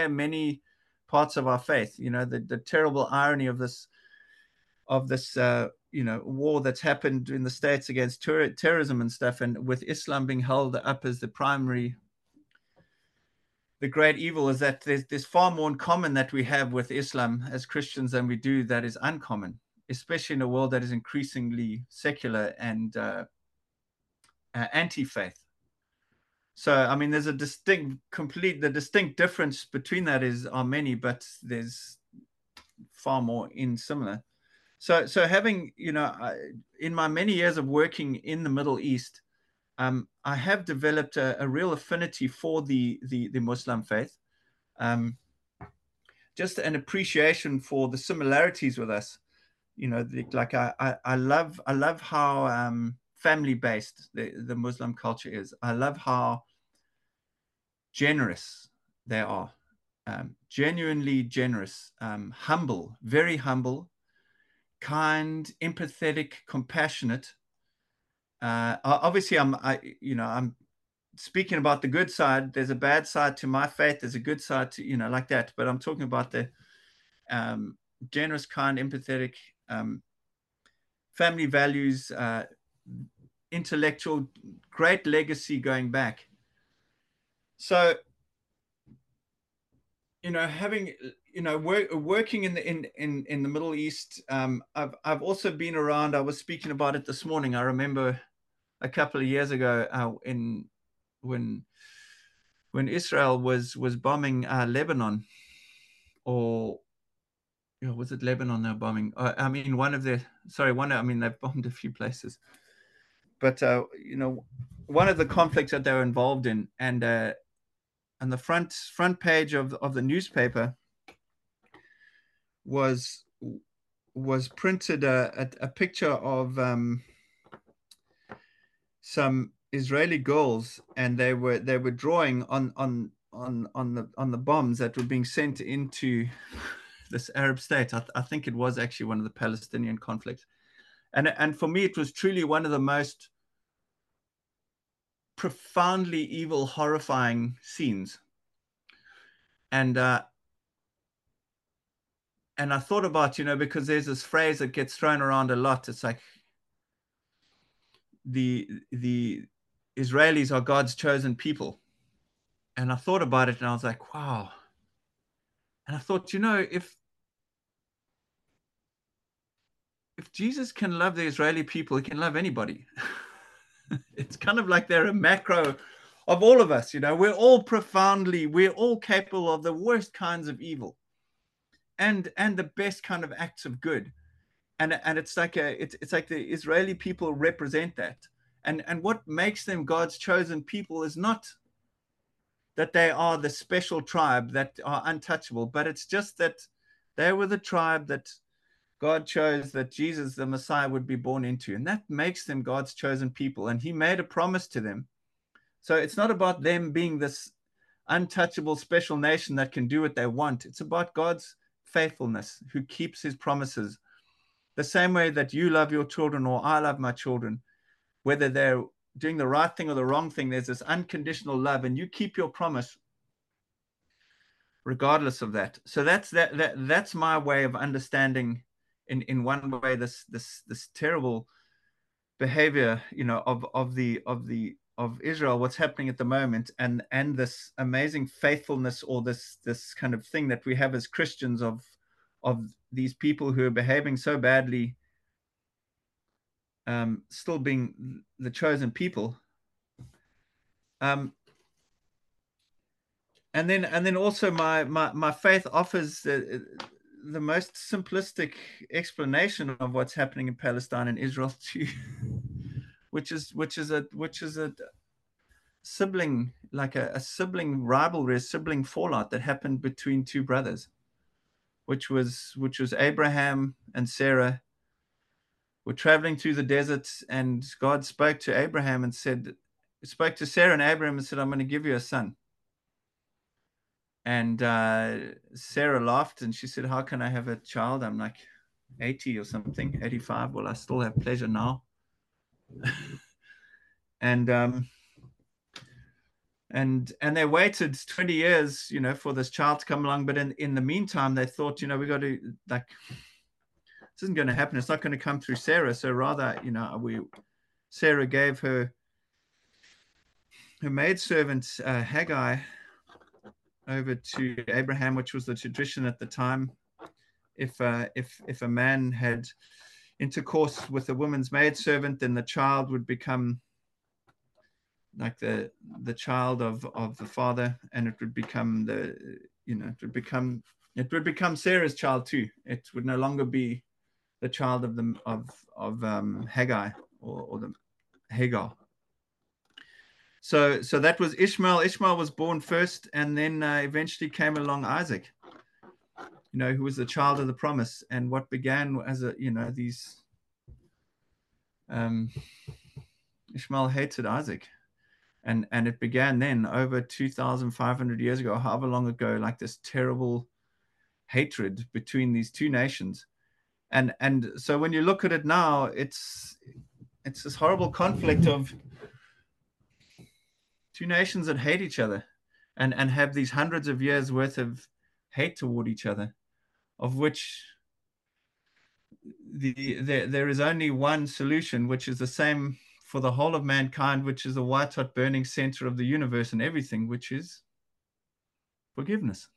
many parts of our faith. You know, the terrible irony of this you know, war that's happened in the States against terrorism and stuff, and with Islam being held up as the primary. The great evil is that there's far more in common that we have with Islam as Christians than we do that is uncommon, especially in a world that is increasingly secular and anti-faith. So, I mean, there's a distinct difference between that are many, but there's far more in similar. So having, you know, in my many years of working in the Middle East, I have developed a real affinity for the Muslim faith, just an appreciation for the similarities with us. You know, like I love how family-based the Muslim culture is. I love how generous they are, genuinely generous, humble, very humble, kind, empathetic, compassionate. Obviously, I'm speaking about the good side. There's a bad side to my faith. There's a good side to, you know, like that. But I'm talking about the generous, kind, empathetic, family values, intellectual, great legacy going back. So, you know, having, you know, working in the Middle East, I've also been around. I was speaking about it this morning. I remember a couple of years ago when Israel was bombing Lebanon, or was it Lebanon they're bombing? They've bombed a few places. But, one of the conflicts that they were involved in, and the front page of the newspaper was printed a picture of some Israeli girls, and they were drawing on the bombs that were being sent into this Arab state. I think it was actually one of the Palestinian conflicts, and for me it was truly one of the most profoundly evil, horrifying scenes. And I thought about, because there's this phrase that gets thrown around a lot. It's like the Israelis are God's chosen people. And I thought about it, and I was like, wow. And I thought, if Jesus can love the Israeli people, he can love anybody. It's kind of like they're a macro of all of us. We're all capable of the worst kinds of evil and the best kind of acts of good. And it's like the Israeli people represent that. And what makes them God's chosen people is not that they are the special tribe that are untouchable, but it's just that they were the tribe that God chose, that Jesus, the Messiah, would be born into. And that makes them God's chosen people. And he made a promise to them. So it's not about them being this untouchable special nation that can do what they want. It's about God's faithfulness, who keeps his promises. The same way that you love your children or I love my children, whether they're doing the right thing or the wrong thing, there's this unconditional love, and you keep your promise regardless of that. So that's my way of understanding in one way this terrible behavior, of Israel, what's happening at the moment, and this amazing faithfulness, or this kind of thing that we have as Christians of these people who are behaving so badly, still being the chosen people, and then also my faith offers the most simplistic explanation of what's happening in Palestine and Israel too, which is a sibling, like a sibling rivalry, a sibling fallout that happened between two brothers, which was Abraham and Sarah. We're traveling through the desert, and God spoke to Abraham and said, spoke to Sarah and Abraham and said, I'm going to give you a son. And Sarah laughed, and she said, how can I have a child? I'm like 80 or something, 85. Well, I still have pleasure now. And they waited 20 years, for this child to come along. But in the meantime, they thought, we got to, like, this isn't going to happen. It's not going to come through Sarah. So rather, Sarah gave her maidservant Haggai over to Abraham, which was the tradition at the time. If a man had intercourse with a woman's maidservant, then the child would become like the child of the father, and it would become it would become Sarah's child too. It would no longer be the child of Haggai or the Hagar. So that was Ishmael. Ishmael was born first, and then eventually came along Isaac, who was the child of the promise. And what began as Ishmael hated Isaac, and it began then over 2,500 years ago, however long ago, like this terrible hatred between these two nations. And so when you look at it now, it's this horrible conflict of two nations that hate each other and have these hundreds of years worth of hate toward each other, of which there is only one solution, which is the same for the whole of mankind, which is the white hot burning center of the universe and everything, which is forgiveness.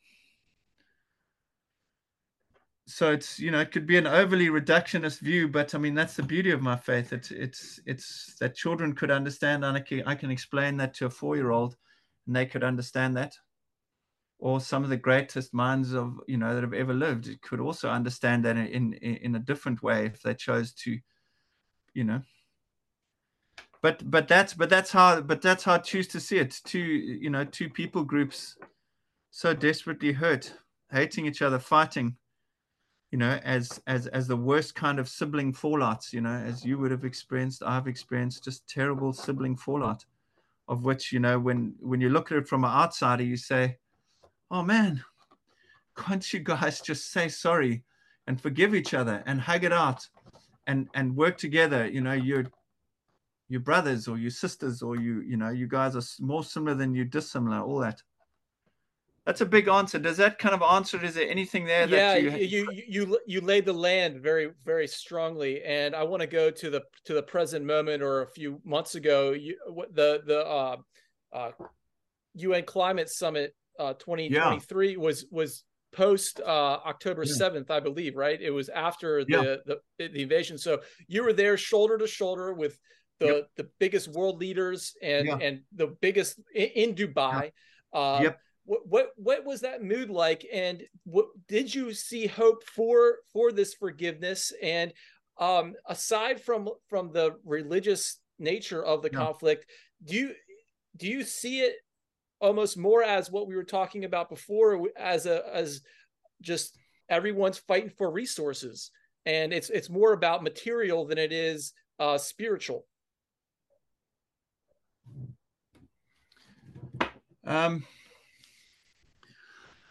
So it's, it could be an overly reductionist view, but I mean, that's the beauty of my faith. It's that children could understand, and I can explain that to a 4-year-old, and they could understand that. or some of the greatest minds of, you know, that have ever lived could also understand that in a different way if they chose to, you know. But that's how I choose to see it. Two people groups so desperately hurt, hating each other, fighting, you know, as the worst kind of sibling fallouts, you know, as you would have experienced, I've experienced just terrible sibling fallout, of which, you know, when you look at it from an outsider, you say, oh man, can't you guys just say sorry and forgive each other and hug it out and work together? You know, your brothers or your sisters, or you guys are more similar than you dissimilar, all that. That's a big answer. Does that kind of answer? Is there anything there? Yeah, that you laid the land very, very strongly. And I want to go to the present moment. Or a few months ago, the UN Climate Summit 2023 was post October 7th, I believe, right? It was after the invasion. So you were there shoulder to shoulder with the biggest world leaders and the biggest in Dubai. What was that mood like? And what did you see hope for this forgiveness? And aside from the religious nature of the conflict, do you see it almost more as what we were talking about before, as just everyone's fighting for resources, and it's more about material than it is spiritual?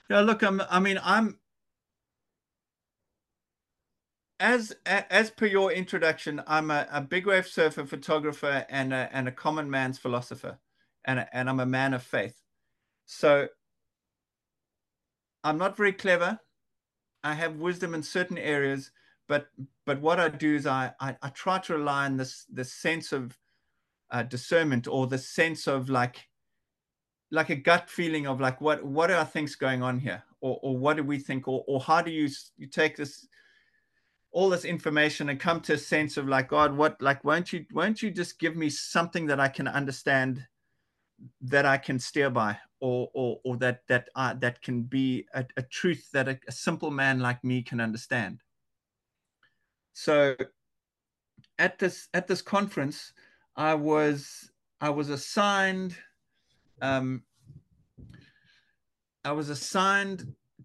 Yeah, look, I mean, as per your introduction, I'm a big wave surfer, photographer, and a common man's philosopher, and I'm a man of faith. So I'm not very clever. I have wisdom in certain areas, but what I do is I try to rely on this sense of discernment, or the sense of like a gut feeling of like, what do I think's going on here? Or what do we think? Or how do you take this, all this information, and come to a sense of like, God, won't you just give me something that I can understand, that I can steer by, or that can be a truth that a simple man like me can understand. So at this conference, I was assigned,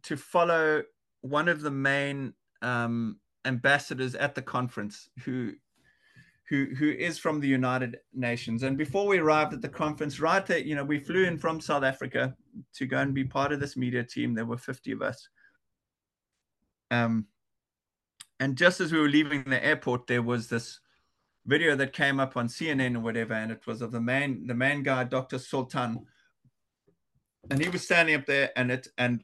to follow one of the main ambassadors at the conference, who is from the United Nations. And before we arrived at the conference, right there, you know, we flew in from South Africa to go and be part of this media team. There were 50 of us. And just as we were leaving the airport, there was this video that came up on CNN or whatever, and it was of the main guy, Dr. Sultan, and he was standing up there, and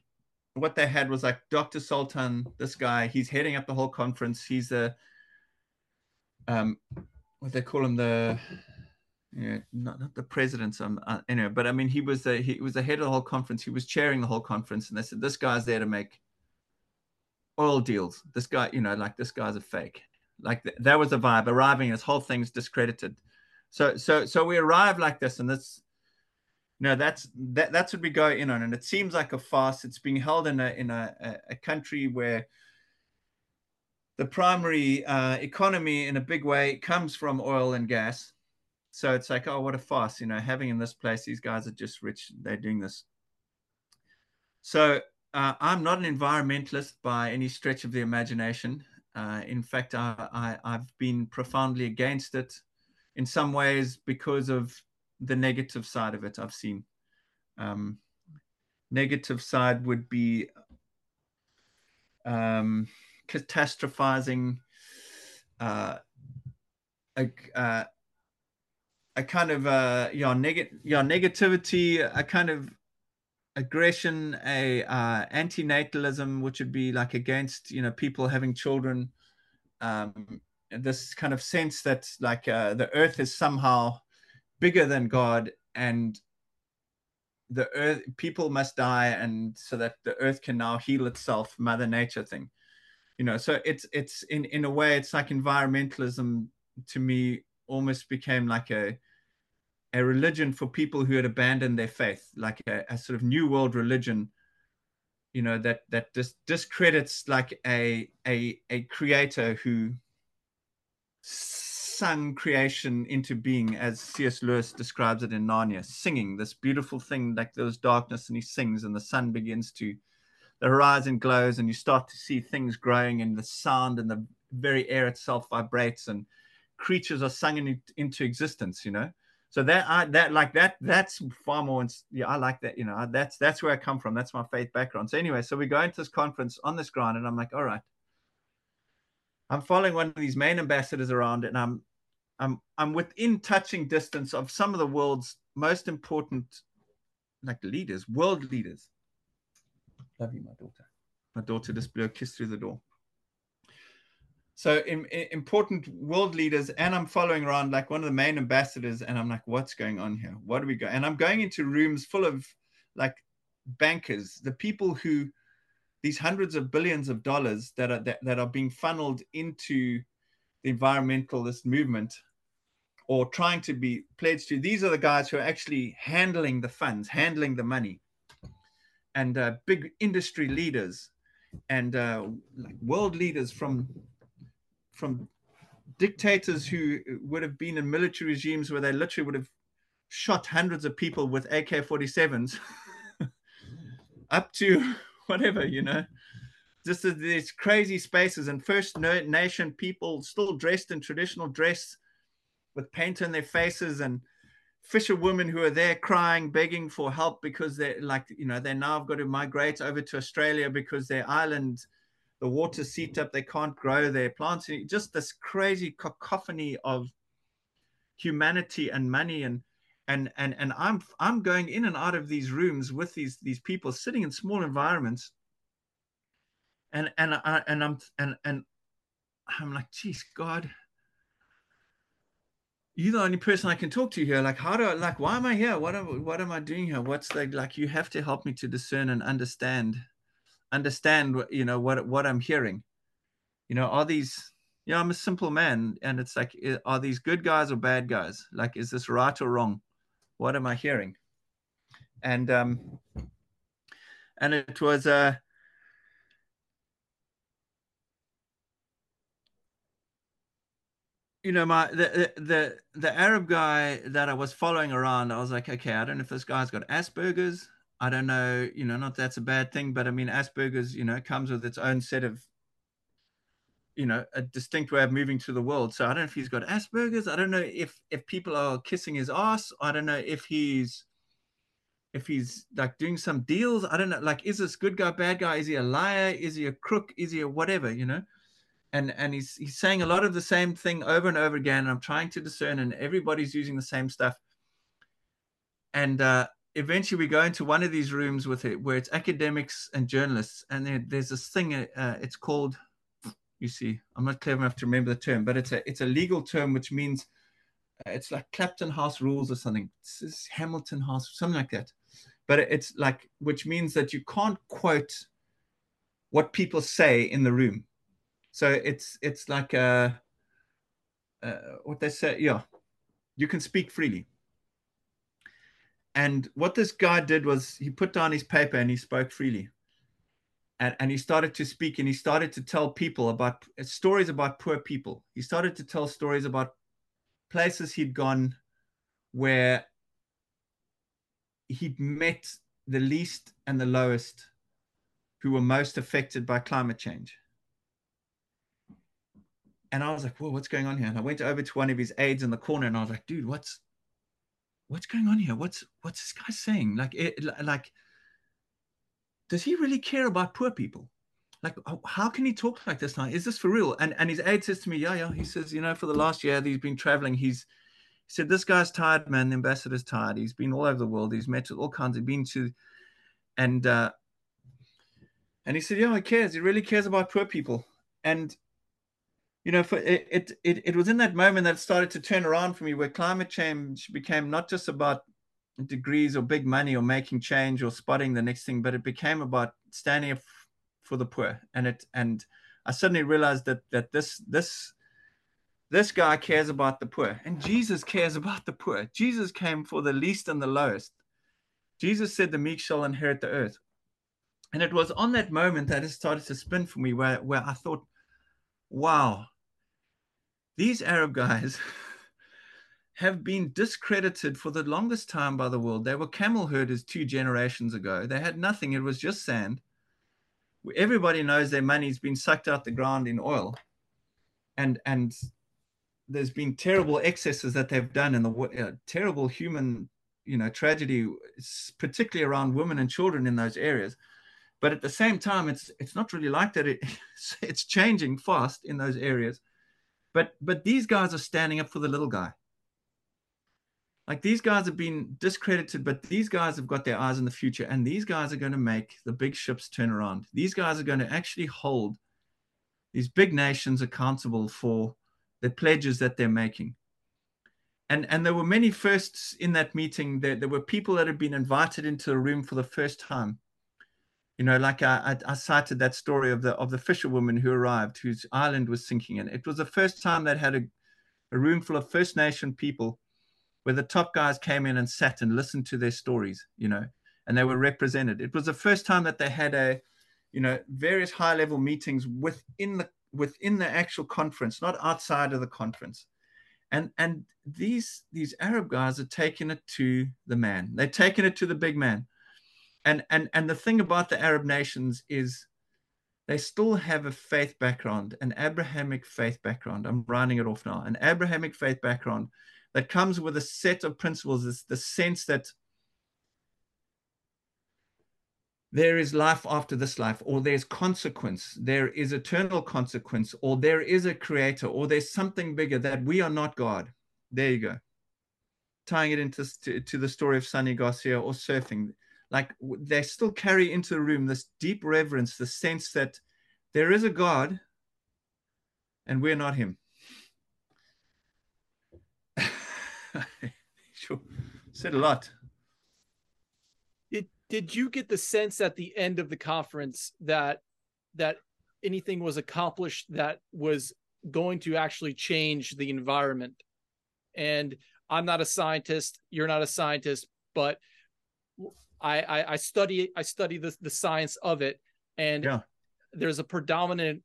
what they had was like, Dr. Sultan, this guy, he's heading up the whole conference. He's a what they call him, the, you know, not the president, anyway, but I mean, he was the head of the whole conference. He was chairing the whole conference, and they said, this guy's there to make oil deals. This guy, you know, like, this guy's a fake. Like that was the vibe arriving. This whole thing's discredited. So we arrive like this, and that's, you know, that's what we go in on. And it seems like a farce. It's being held in a country where the primary economy in a big way comes from oil and gas. So it's like, oh, what a farce, you know, having in this place, these guys are just rich. They're doing this. So I'm not an environmentalist by any stretch of the imagination. In fact, I've been profoundly against it in some ways because of the negative side of it. I've seen negative side would be catastrophizing, a kind of negativity, a kind of aggression, antinatalism, which would be like against, you know, people having children, this kind of sense that like the earth is somehow bigger than God, and the earth, people must die, and so that the earth can now heal itself, Mother Nature thing, you know. So it's in a way, it's like environmentalism to me almost became like a religion for people who had abandoned their faith, like a sort of new world religion you know, that discredits like a creator who sung creation into being, as C.S. Lewis describes it in Narnia, singing this beautiful thing, like there was darkness and he sings and the sun begins to, the horizon glows and you start to see things growing and the sound and the very air itself vibrates and creatures are sung into existence, you know. So that's far more, yeah, I like that, you know, that's where I come from. That's my faith background. So anyway, so we go into this conference on this ground and I'm like, all right, I'm following one of these main ambassadors around and I'm within touching distance of some of the world's most important, like, leaders, world leaders. Love you, my daughter. My daughter just blew a kiss through the door. So important world leaders, and I'm following around like one of the main ambassadors, and I'm like, what's going on here? What do we go? And I'm going into rooms full of like bankers, the people who, these hundreds of billions of dollars that are being funneled into the environmentalist movement or trying to be pledged to. These are the guys who are actually handling the funds, handling the money, and big industry leaders and like world leaders from dictators who would have been in military regimes where they literally would have shot hundreds of people with AK-47s up to whatever, you know, just these crazy spaces, and First Nation people still dressed in traditional dress with paint on their faces, and fisherwomen who are there crying, begging for help because they're like, you know, they now have got to migrate over to Australia because their island, the water seeped up, they can't grow their plants. Just this crazy cacophony of humanity and money, and I'm going in and out of these rooms with these people sitting in small environments, and I'm like, geez, God, you're the only person I can talk to here. Like, why am I here? What am I doing here? You have to help me to discern and understand, you know, what I'm hearing. You know, are these, you know, I'm a simple man, and it's like, are these good guys or bad guys? Like, is this right or wrong? What am I hearing? And it was you know, the Arab guy that I was following around, I was like, okay, I don't know if this guy's got Asperger's. I don't know, you know, not that's a bad thing, but I mean, Asperger's, you know, comes with its own set of, you know, a distinct way of moving through the world. So I don't know if he's got Asperger's. I don't know if people are kissing his ass. I don't know if he's like doing some deals. I don't know, like, is this good guy, bad guy? Is he a liar? Is he a crook? Is he a whatever, you know? And he's saying a lot of the same thing over and over again. And I'm trying to discern, and everybody's using the same stuff. And, eventually we go into one of these rooms with it where it's academics and journalists, and there's this thing, it's called, you see, I'm not clever enough to remember the term, but it's a legal term, which means it's like Clapton House rules or something. It's Hamilton House, something like that. But it's like, which means that you can't quote what people say in the room. So it's like what they say, yeah, you can speak freely. And what this guy did was he put down his paper and he spoke freely. And he started to speak, and he started to tell people about stories about poor people. He started to tell stories about places he'd gone where he'd met the least and the lowest who were most affected by climate change. And I was like, whoa, what's going on here? And I went over to one of his aides in the corner and I was like, dude, what's going on here? What's this guy saying? Like, does he really care about poor people? Like, how can he talk like this now? Is this for real? And his aide says to me, yeah. He says, you know, for the last year that he's been traveling, he said, this guy's tired, man. The ambassador's tired. He's been all over the world. He's met with all kinds. He's been to, and he said, yeah, he cares. He really cares about poor people. And, you know, for it was in that moment that it started to turn around for me, where climate change became not just about degrees or big money or making change or spotting the next thing, but it became about standing up for the poor. And I suddenly realized that this guy cares about the poor, and Jesus cares about the poor. Jesus came for the least and the lowest. Jesus said the meek shall inherit the earth. And it was on that moment that it started to spin for me, where I thought, wow, these Arab guys have been discredited for the longest time by the world. They were camel herders 2 generations ago. They had nothing. It was just sand. Everybody knows their money's been sucked out the ground in oil. And there's been terrible excesses that they've done in the terrible human, tragedy, particularly around women and children in those areas. But at the same time, it's not really like that. It's changing fast in those areas. But these guys are standing up for the little guy. Like, these guys have been discredited, but these guys have got their eyes on the future, and these guys are going to make the big ships turn around. These guys are going to actually hold these big nations accountable for the pledges that they're making. And there were many firsts in that meeting. There were people that had been invited into the room for the first time. Like I cited that story of the fisherwoman who arrived, whose island was sinking. And it was the first time that had a room full of First Nation people, where the top guys came in and sat and listened to their stories, and they were represented. It was the first time that they had various high level meetings within the actual conference, not outside of the conference. And these Arab guys are taking it to the man. They're taking it to the big man. And the thing about the Arab nations is they still have a faith background, an Abrahamic faith background. I'm rounding it off now. An Abrahamic faith background that comes with a set of principles. It's the sense that there is life after this life, or there's consequence, there is eternal consequence, or there is a creator, or there's something bigger, that we are not God. There you go. Tying it into the story of Sunny Garcia or surfing. Like, they still carry into the room this deep reverence, the sense that there is a God and we're not him. Sure. Said a lot. Did you get the sense at the end of the conference that anything was accomplished that was going to actually change the environment? And I'm not a scientist, you're not a scientist, but I study the science of it, and yeah, there's a predominant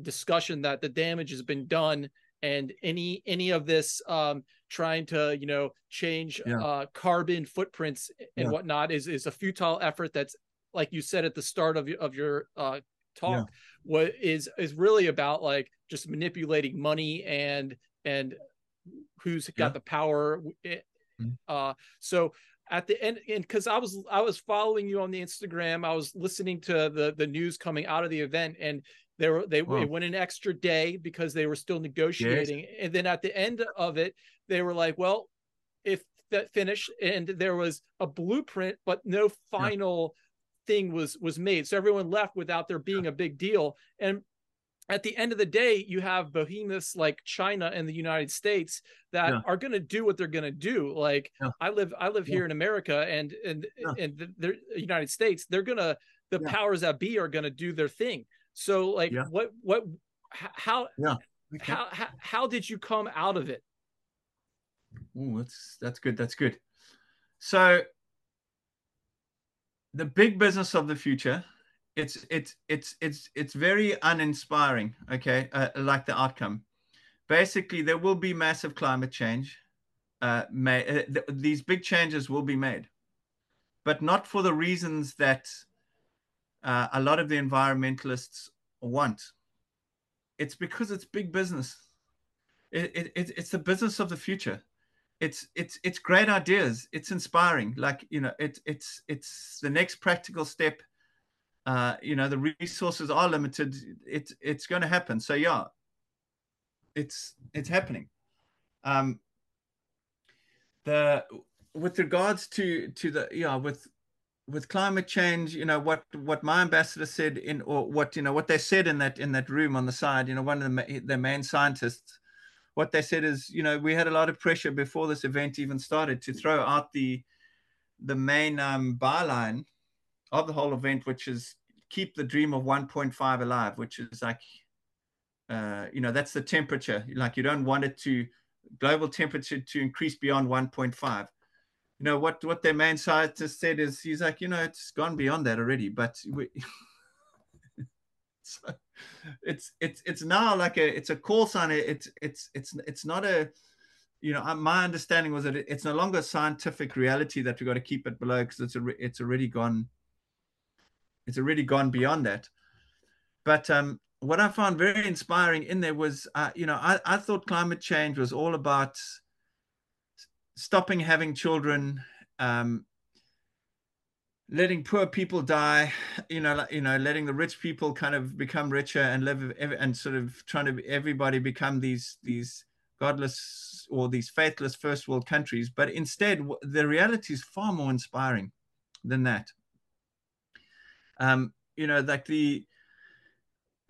discussion that the damage has been done, and any of this trying to change, yeah, carbon footprints and, yeah, whatnot is a futile effort. That's, like you said at the start of your talk, yeah, what is really about, like, just manipulating money and who's got, yeah, the power. So at the end, and because I was following you on the Instagram, I was listening to the news coming out of the event, and they went an extra day because they were still negotiating. Yes. And then at the end of it, they were like, well, if that finished, and there was a blueprint, but no final, yeah, thing was made. So everyone left without there being, yeah, a big deal. And at the end of the day, you have behemoths like China and the United States that, yeah, are going to do what they're going to do. Like, yeah, I live yeah, here in America, and, yeah, and the United States, they're going to, the, yeah, powers that be are going to do their thing. So, like, yeah, how, yeah, okay, how did you come out of it? Oh, that's good. That's good. So the big business of the future, it's very uninspiring. Okay. Like the outcome, basically, there will be massive climate change. These big changes will be made, but not for the reasons that a lot of the environmentalists want. It's because it's big business. It's the business of the future. It's great ideas. It's inspiring. Like, it's the next practical step. The resources are limited. It's going to happen. So yeah, it's happening. With regards to the, yeah, with climate change, what my ambassador said what they said in that room on the side, one of the main scientists, what they said is, we had a lot of pressure before this event even started to throw out the main byline of the whole event, which is keep the dream of 1.5 alive, which is like, that's the temperature. Like, you don't want global temperature to increase beyond 1.5. you know, what their main scientist said is, he's like, you know, it's gone beyond that already. But we, so it's now like a, it's a call sign. It's not a, you know, my understanding was that it's no longer a scientific reality that we've got to keep it below, because it's already gone beyond that. But what I found very inspiring in there was, you know, I thought climate change was all about stopping having children, letting poor people die, you know, letting the rich people kind of become richer and live, and sort of trying to everybody become these godless or these faithless first world countries. But instead, the reality is far more inspiring than that. You know, like the,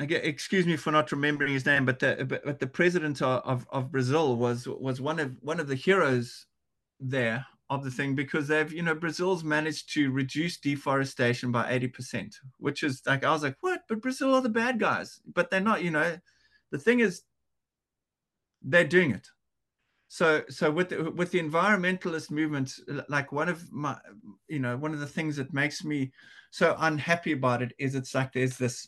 excuse me for not remembering his name, but the president of Brazil was one of the heroes there of the thing, because they've, you know, Brazil's managed to reduce deforestation by 80%, which is like, I was like, what? But Brazil are the bad guys. But they're not, you know, the thing is, they're doing it. So with the environmentalist movement, like one of the things that makes me so unhappy about it is, it's like there's this,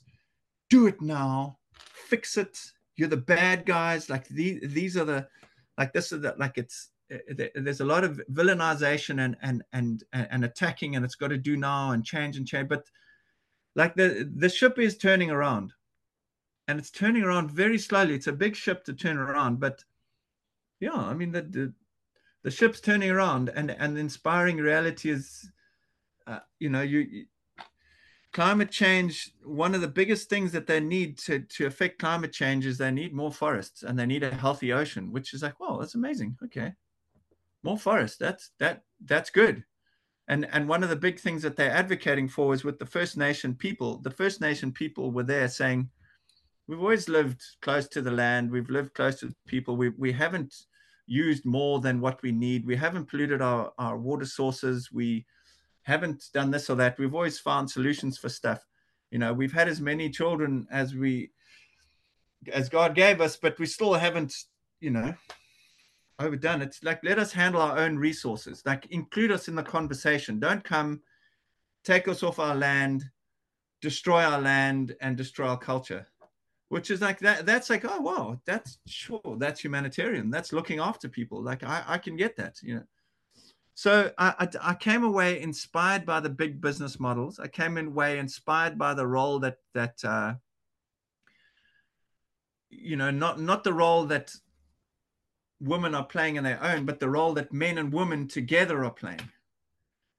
do it now, fix it, you're the bad guys. Like these are the, like this is that, like it's, there's a lot of villainization and attacking, and it's got to do now and change. But like the ship is turning around, and it's turning around very slowly. It's a big ship to turn around, but yeah, I mean, the ship's turning around, and the inspiring reality is, you know, climate change, one of the biggest things that they need to affect climate change is they need more forests, and they need a healthy ocean, which is like, wow, that's amazing. Okay, more forests, that's good. And one of the big things that they're advocating for is with the First Nation people. The First Nation people were there saying, we've always lived close to the land. We've lived close to the people. We haven't used more than what we need. We haven't polluted our water sources. We haven't done this or that. We've always found solutions for stuff. You know, we've had as many children as God gave us, but we still haven't, you know, overdone it. Like, let us handle our own resources. Like, include us in the conversation. Don't come, take us off our land, destroy our land, and destroy our culture. Which is like that. That's like, oh wow, that's sure. That's humanitarian. That's looking after people. Like I can get that, you know. So I came away inspired by the big business models. I came away inspired by the role that you know, not the role that women are playing in their own, but the role that men and women together are playing.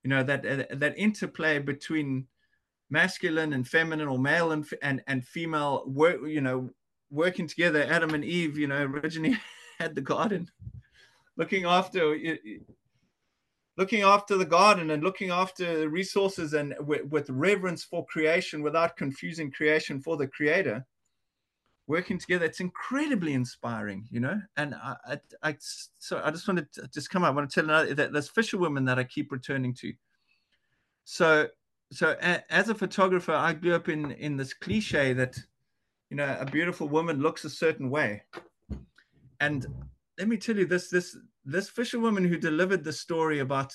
You know, that interplay between masculine and feminine, or male and female, work, you know, working together. Adam and Eve, you know, originally had the garden, looking after the garden and looking after resources, and with reverence for creation, without confusing creation for the creator, working together. It's incredibly inspiring, you know. And I just wanted to come up. I want to tell another, that this fisherwoman that I keep returning to. So as a photographer, I grew up in this cliche that, you know, a beautiful woman looks a certain way. And let me tell you, this fisherwoman who delivered the story about,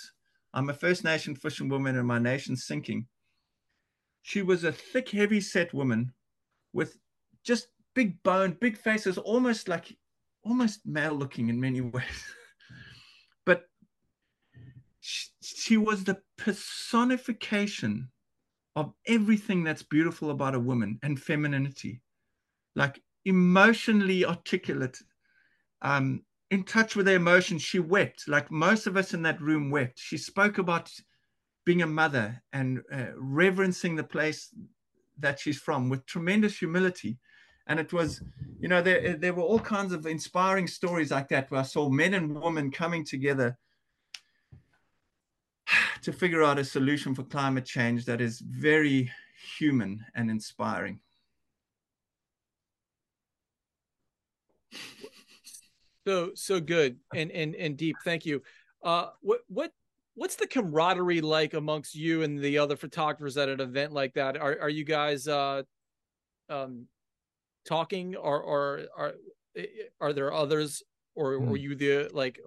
I'm a First Nation fisherwoman and my nation's sinking. She was a thick, heavy set woman with just big boned, big faces, almost male looking in many ways. She was the personification of everything that's beautiful about a woman and femininity, like emotionally articulate, in touch with her emotions. She wept, like most of us in that room wept. She spoke about being a mother and reverencing the place that she's from with tremendous humility. And it was, you know, there were all kinds of inspiring stories like that, where I saw men and women coming together to figure out a solution for climate change that is very human and inspiring. So good and deep. Thank you. What's the camaraderie like amongst you and the other photographers at an event like that? Are you guys talking, or are there others, or were you the, like,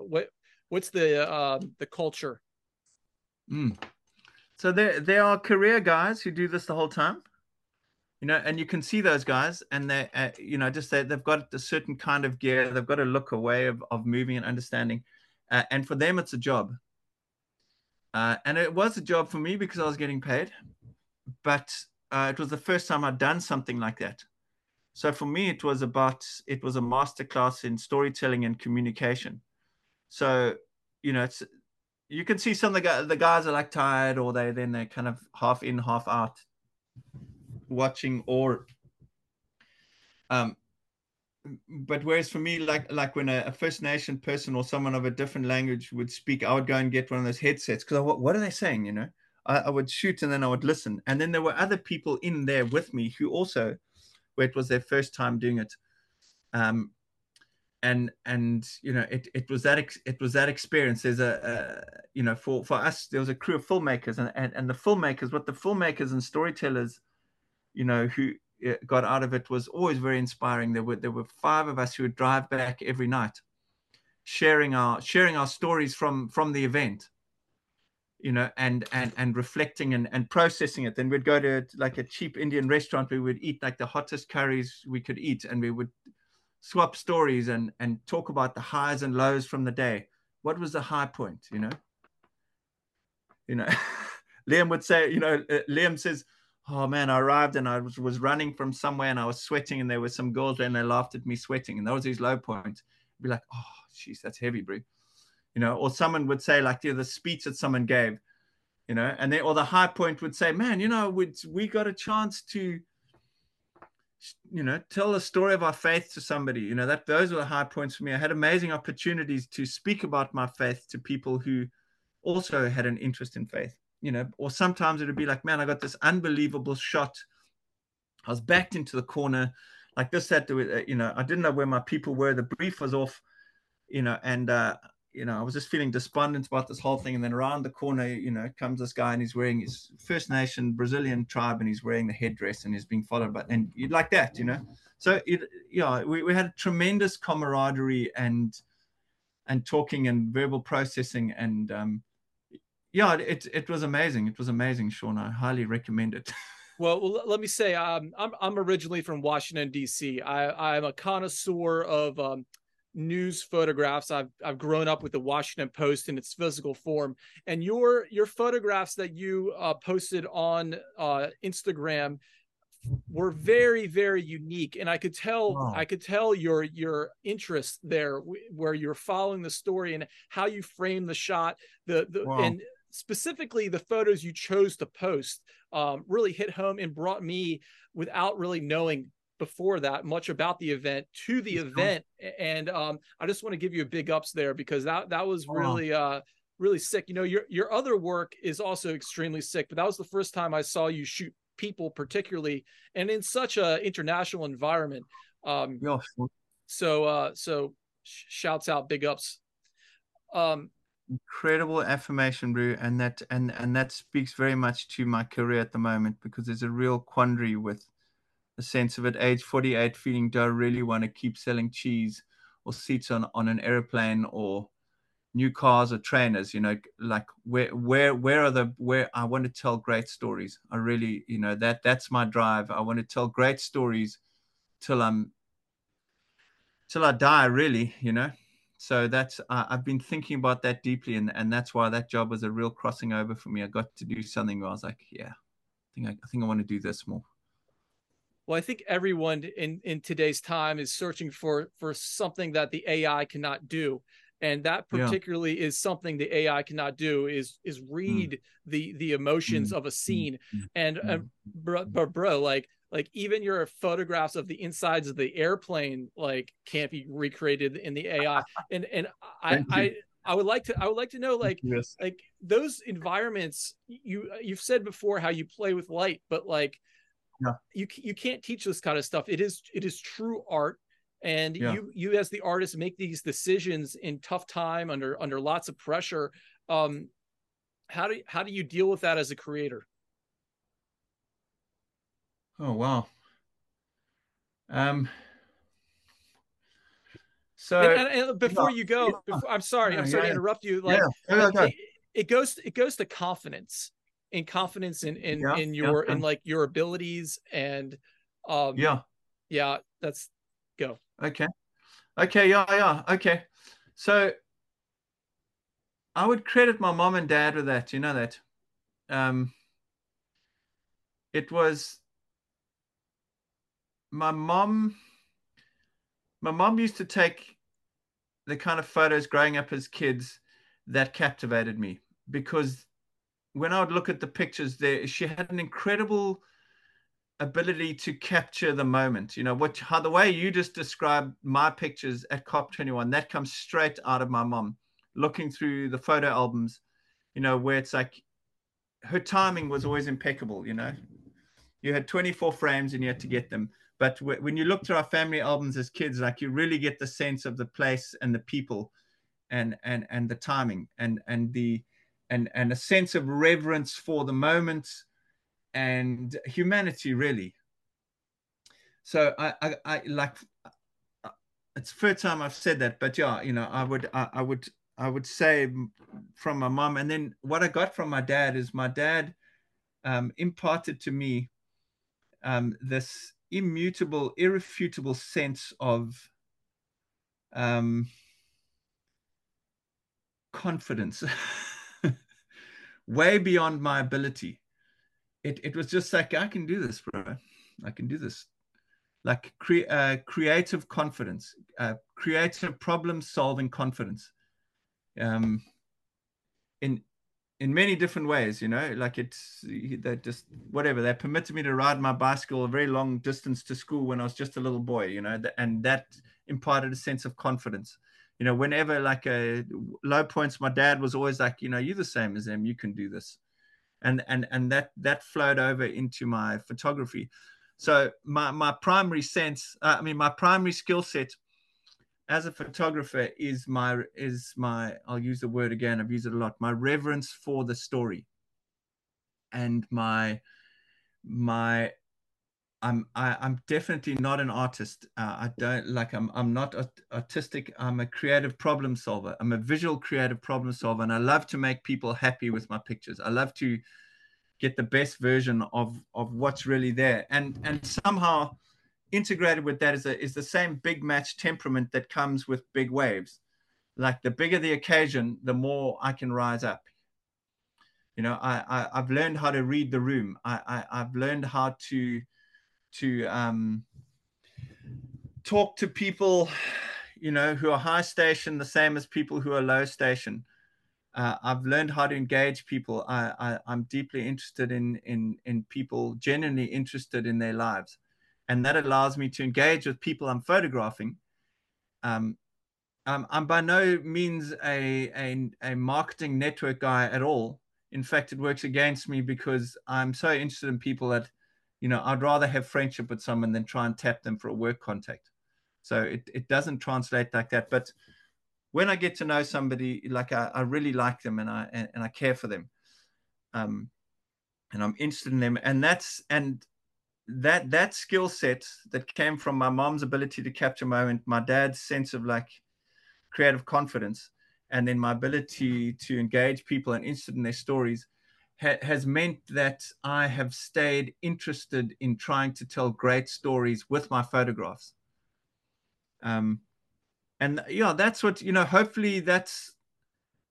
what's the culture Mm. So there are career guys who do this the whole time, you know, and you can see those guys, and they, you know, just they've got a certain kind of gear. They've got a look, a way of moving and understanding. And for them, it's a job. And it was a job for me because I was getting paid, but it was the first time I'd done something like that. So for me, it was a masterclass in storytelling and communication. So, you know, you can see some of the guys are like tired, or they're kind of half in, half out watching, or, but whereas for me, like when a First Nation person or someone of a different language would speak, I would go and get one of those headsets, because what are they saying, you know? I would shoot, and then I would listen. And then there were other people in there with me who also, where it was their first time doing it. And you know, it was that experience. There's you know, for us, there was a crew of filmmakers, and what the filmmakers and storytellers, you know, who got out of it was always very inspiring. There were five of us who would drive back every night, sharing our stories from the event, you know, and reflecting and processing it. Then we'd go to like a cheap Indian restaurant. We would eat like the hottest curries we could eat, and we would swap stories and talk about the highs and lows from the day. What was the high point, you know? You know, Liam would say, you know, Liam says, oh man, I arrived and I was running from somewhere and I was sweating, and there were some girls there and they laughed at me sweating, and that was his low point. I'd be like, oh, geez, that's heavy, bro. You know, or someone would say like, you know, the speech that someone gave, you know, and then, or the high point would say, man, you know, we got a chance to, you know, tell the story of our faith to somebody, you know, that those were the high points for me. I had amazing opportunities to speak about my faith to people who also had an interest in faith, you know, or sometimes it would be like, man, I got this unbelievable shot. I was backed into the corner like this, that, you know, I didn't know where my people were. The brief was off, you know, and, you know, I was just feeling despondent about this whole thing. And then around the corner, you know, comes this guy, and he's wearing his First Nation Brazilian tribe, and he's wearing the headdress, and he's being followed by, and you'd like that, you know? So, yeah, we had tremendous camaraderie and talking and verbal processing. And yeah, it was amazing. It was amazing, Sean. I highly recommend it. Well, let me say, I'm originally from Washington, D.C. I'm a connoisseur of, news photographs. I've grown up with the Washington Post in its physical form, and your photographs that you posted on Instagram were very, very unique, and I could tell. Wow. I could tell your interest there, where you're following the story and how you frame the shot, wow. And specifically the photos you chose to post really hit home and brought me, without really knowing before that much about the event, to the event. And I just want to give you a big ups there, because that was really really sick. You know, your other work is also extremely sick, but that was the first time I saw you shoot people, particularly, and in such a international environment. So shouts out, big ups. Incredible affirmation, Brew, and that speaks very much to my career at the moment, because there's a real quandary with the sense of, at age 48, feeling, do I really want to keep selling cheese or seats on an airplane or new cars or trainers? You know, like where I want to tell great stories. I really, you know, that's my drive. I want to tell great stories till I die, really, you know? So that's, I've been thinking about that deeply, and that's why that job was a real crossing over for me. I got to do something where I was like, yeah, I think I want to do this more. Well, I think everyone in today's time is searching for something that the AI cannot do. And that particularly is something the AI cannot do, is read the emotions of a scene. And bro, like even your photographs of the insides of the airplane, like, can't be recreated in the AI. And I would like to know, like, yes, like those environments, you've said before how you play with light, but like, yeah, you can't teach this kind of stuff. It is true art, and you as the artist make these decisions in tough time, under lots of pressure. How do you deal with that as a creator? Oh, wow. So and before you go, I'm sorry to interrupt you. Like, yeah. it goes to confidence, and confidence in like your abilities and that's go. Okay. So I would credit my mom and dad with that. You know that. It was my mom. My mom used to take the kind of photos growing up as kids that captivated me, because when I would look at the pictures there, she had an incredible ability to capture the moment. You know, how the way you just described my pictures at COP21, that comes straight out of my mom, looking through the photo albums, you know, where it's like her timing was always impeccable. You know, you had 24 frames and you had to get them. But when you look through our family albums as kids, like, you really get the sense of the place and the people and the timing and a sense of reverence for the moment and humanity, really. So I like, it's the first time I've said that, but yeah, you know, I would say from my mom. And then what I got from my dad is my dad imparted to me this immutable, irrefutable sense of confidence way beyond my ability. It was just like, I can do this, bro. I can do this. Like creative confidence, creative problem solving confidence. In many different ways, you know, like they permitted me to ride my bicycle a very long distance to school when I was just a little boy, you know, and that imparted a sense of confidence. You know, whenever like low points, my dad was always like, you know, you're the same as them, you can do this. And that flowed over into my photography. So my primary skill set as a photographer is my, I'll use the word again, I've used it a lot, my reverence for the story. And I'm definitely not an artist. I'm not artistic. I'm a creative problem solver. I'm a visual creative problem solver. And I love to make people happy with my pictures. I love to get the best version of what's really there. And somehow, integrated with that is the same big match temperament that comes with big waves. Like, the bigger the occasion, the more I can rise up. You know, I've learned how to read the room. I've learned how to talk to people, you know, who are high station, the same as people who are low station. I've learned how to engage people. I'm deeply interested in people, genuinely interested in their lives. And that allows me to engage with people I'm photographing. I'm by no means a marketing network guy at all. In fact, it works against me, because I'm so interested in people that, you know, I'd rather have friendship with someone than try and tap them for a work contact. So it doesn't translate like that. But when I get to know somebody, like, I really like them and I care for them, and I'm interested in them, and that skill set that came from my mom's ability to capture moment, my dad's sense of like creative confidence, and then my ability to engage people and interested in their stories has meant that I have stayed interested in trying to tell great stories with my photographs. And yeah, that's what, you know, hopefully that's,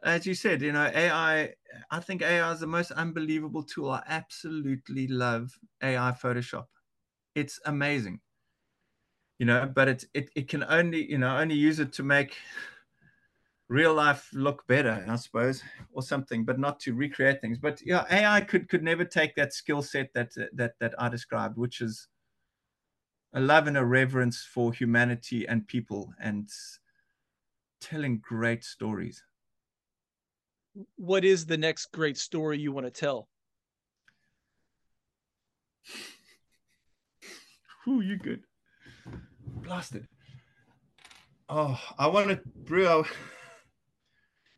as you said, you know, AI, I think AI is the most unbelievable tool. I absolutely love AI Photoshop. It's amazing, you know, but it can only, you know, use it to make real life look better, I suppose, or something, but not to recreate things. But yeah, AI could never take that skill set that I described, which is a love and a reverence for humanity and people and telling great stories. What is the next great story you want to tell? Ooh, you good. Blasted. Oh, I want to, bro.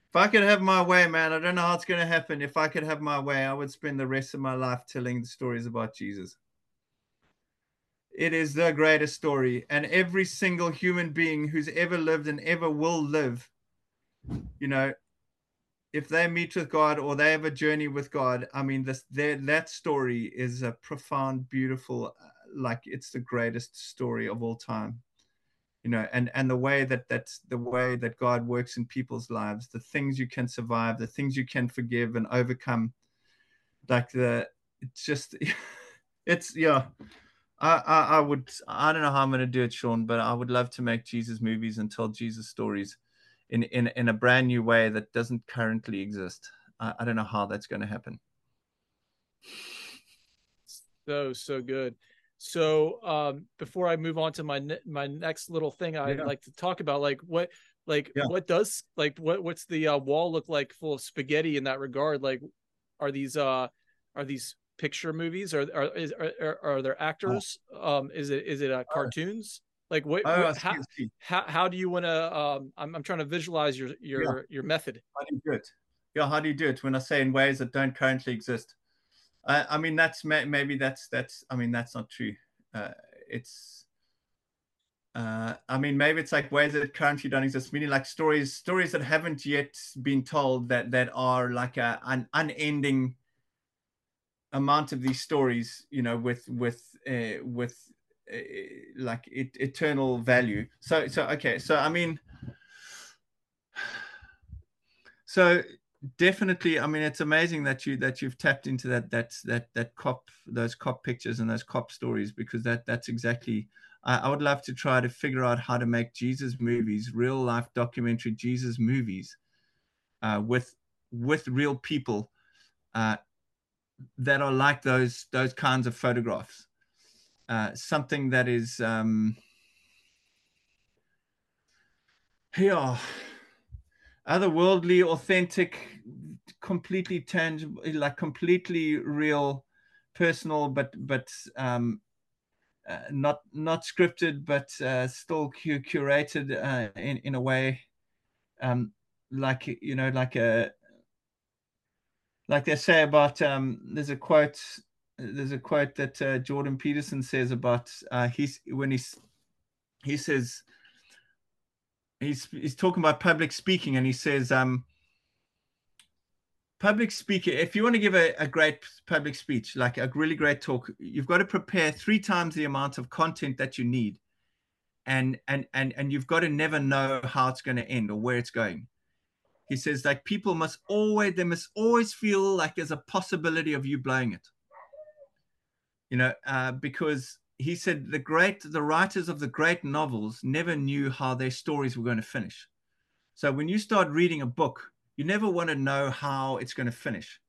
If I could have my way, man, I don't know how it's going to happen. If I could have my way, I would spend the rest of my life telling the stories about Jesus. It is the greatest story. And every single human being who's ever lived and ever will live, you know, if they meet with God or they have a journey with God, I mean, that story is a profound, beautiful, like it's the greatest story of all time, you know, and the way that God works in people's lives, the things you can survive, the things you can forgive and overcome, like I don't know how I'm going to do it, Sean, but I would love to make Jesus movies and tell Jesus stories in a brand new way that doesn't currently exist. I don't know how that's going to happen. So good. So before I move on to my next little thing, I'd like to talk about what's the wall look like full of spaghetti in that regard? Like, are these picture movies, or are there actors? Is it cartoons? Like how do you want to? I'm trying to visualize your method. How do you do it? Yeah, how do you do it? When I say in ways that don't currently exist, I mean that's not true. Maybe it's like ways that currently don't exist, meaning like stories that haven't yet been told, that are like an unending amount of these stories, you know, with like eternal value. So I mean, so definitely, I mean, it's amazing that you've tapped into that those cop pictures and those cop stories, because that's exactly. I would love to try to figure out how to make Jesus movies, real life documentary Jesus movies, with real people, that are like those kinds of photographs. Something that is otherworldly, authentic, completely tangible, like completely real, personal, but not scripted, but still curated in a way, like they say about there's a quote that Jordan Peterson says about when he's talking about public speaking, and he says public speaker, if you want to give a great public speech, like a really great talk, you've got to prepare 3 times the amount of content that you need, and you've got to never know how it's going to end or where it's going. He says, like, people must always, they must always feel like there's a possibility of you blowing it. You know, because he said the writers of the great novels never knew how their stories were going to finish. So when you start reading a book, you never want to know how it's going to finish.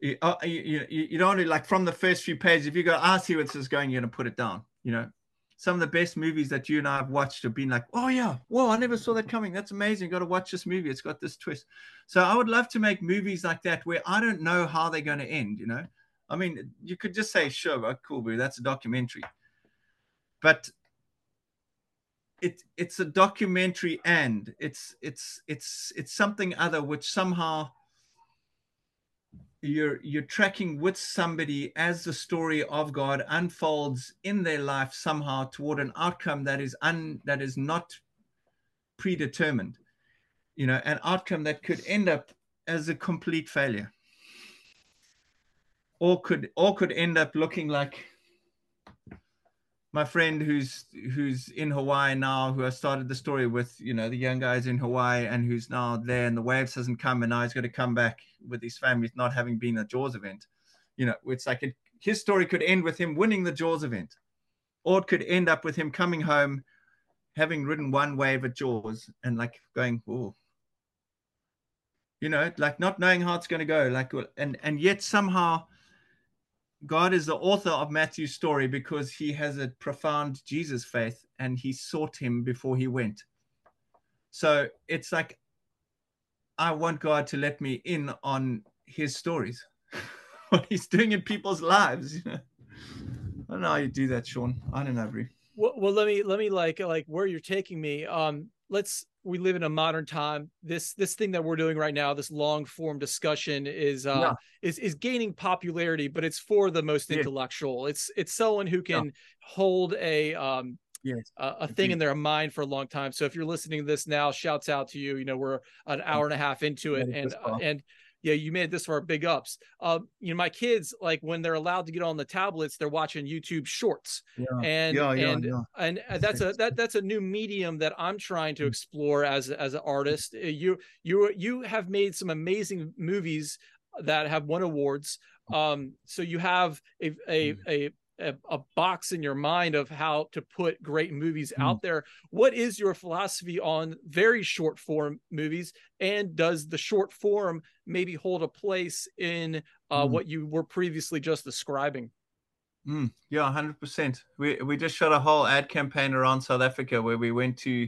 You don't, like, from the first few pages, if you go, I see where this is going, you're going to put it down. You know, some of the best movies that you and I have watched have been like, oh yeah, whoa, I never saw that coming. That's amazing. Got to watch this movie. It's got this twist. So I would love to make movies like that where I don't know how they're going to end, you know. I mean, you could just say, sure, cool, boo, that's a documentary. But it's a documentary, and it's something other, which somehow you're tracking with somebody as the story of God unfolds in their life somehow toward an outcome that is not predetermined, you know, an outcome that could end up as a complete failure. Or could end up looking like my friend who's in Hawaii now, who I started the story with, you know, the young guy's in Hawaii and who's now there, and the waves hasn't come, and now he's got to come back with his family, not having been a Jaws event. You know, it's like his story could end with him winning the Jaws event, or it could end up with him coming home, having ridden one wave at Jaws and like going, oh, you know, like not knowing how it's going to go, like, and yet somehow God is the author of Matthew's story because he has a profound Jesus faith and he sought him before he went. So it's like, I want God to let me in on his stories, what he's doing in people's lives. I don't know how you do that, Sean. I don't know, Brie. Well, let me like where you're taking me. We live in a modern time. This thing that we're doing right now, this long form discussion is gaining popularity, but it's for the most intellectual. It's someone who can hold a yes. a thing in their mind for a long time. So if you're listening to this now, shouts out to you. You know, we're an hour and a half into it, and yeah, you made it this far. Big ups. You know, my kids, like when they're allowed to get on the tablets, they're watching YouTube Shorts, and that's a new medium that I'm trying to explore as an artist. You have made some amazing movies that have won awards. So you have a box in your mind of how to put great movies out there. What is your philosophy on very short form movies? And does the short form maybe hold a place in what you were previously just describing? Yeah, 100%. We just shot a whole ad campaign around South Africa where we went to,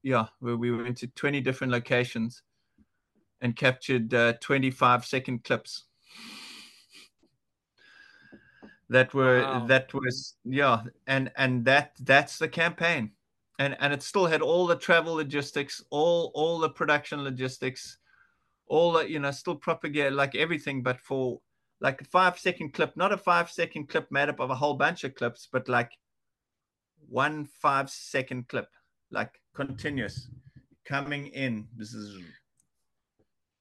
where we went to 20 different locations and captured 25-second clips. That's the campaign, and it still had all the travel logistics, all the production logistics, all the, you know, still propagate, like everything, but for like a 5-second clip, not a 5-second clip made up of a whole bunch of clips, but like 1 5-second clip, like continuous coming in.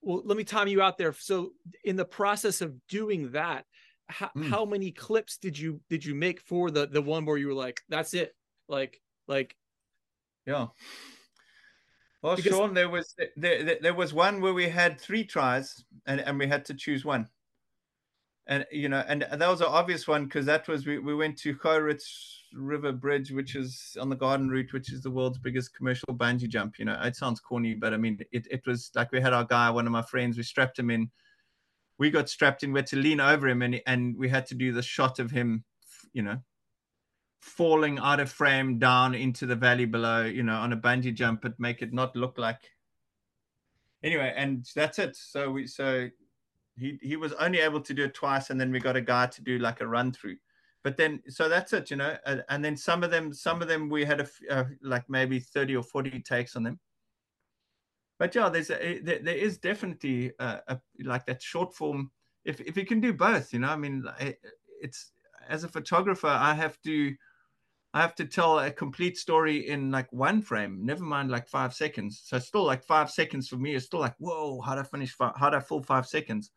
Well, let me time you out there. So in the process of doing that, how many clips did you make for the one where you were like, that's it? Well, because... Sean, there was one where we had 3 tries and we had to choose one. And, you know, and that was an obvious one, because that was, we went to Khoritz River Bridge, which is on the Garden Route, which is the world's biggest commercial bungee jump. You know, it sounds corny, but I mean, it was like, we had our guy, one of my friends, we strapped him in. We got strapped in, we had to lean over him, and we had to do the shot of him, you know, falling out of frame down into the valley below, you know, on a bungee jump, but make it not look like. Anyway, and that's it. So he was only able to do it twice, and then we got a guy to do like a run through. But then, so that's it, you know. And then some of them we had like maybe 30 or 40 takes on them. But yeah, there is definitely like that short form. If you can do both, you know, I mean, it's, as a photographer, I have to tell a complete story in like one frame, never mind like 5 seconds. So still like 5 seconds for me is still like, whoa, how'd I fill 5 seconds?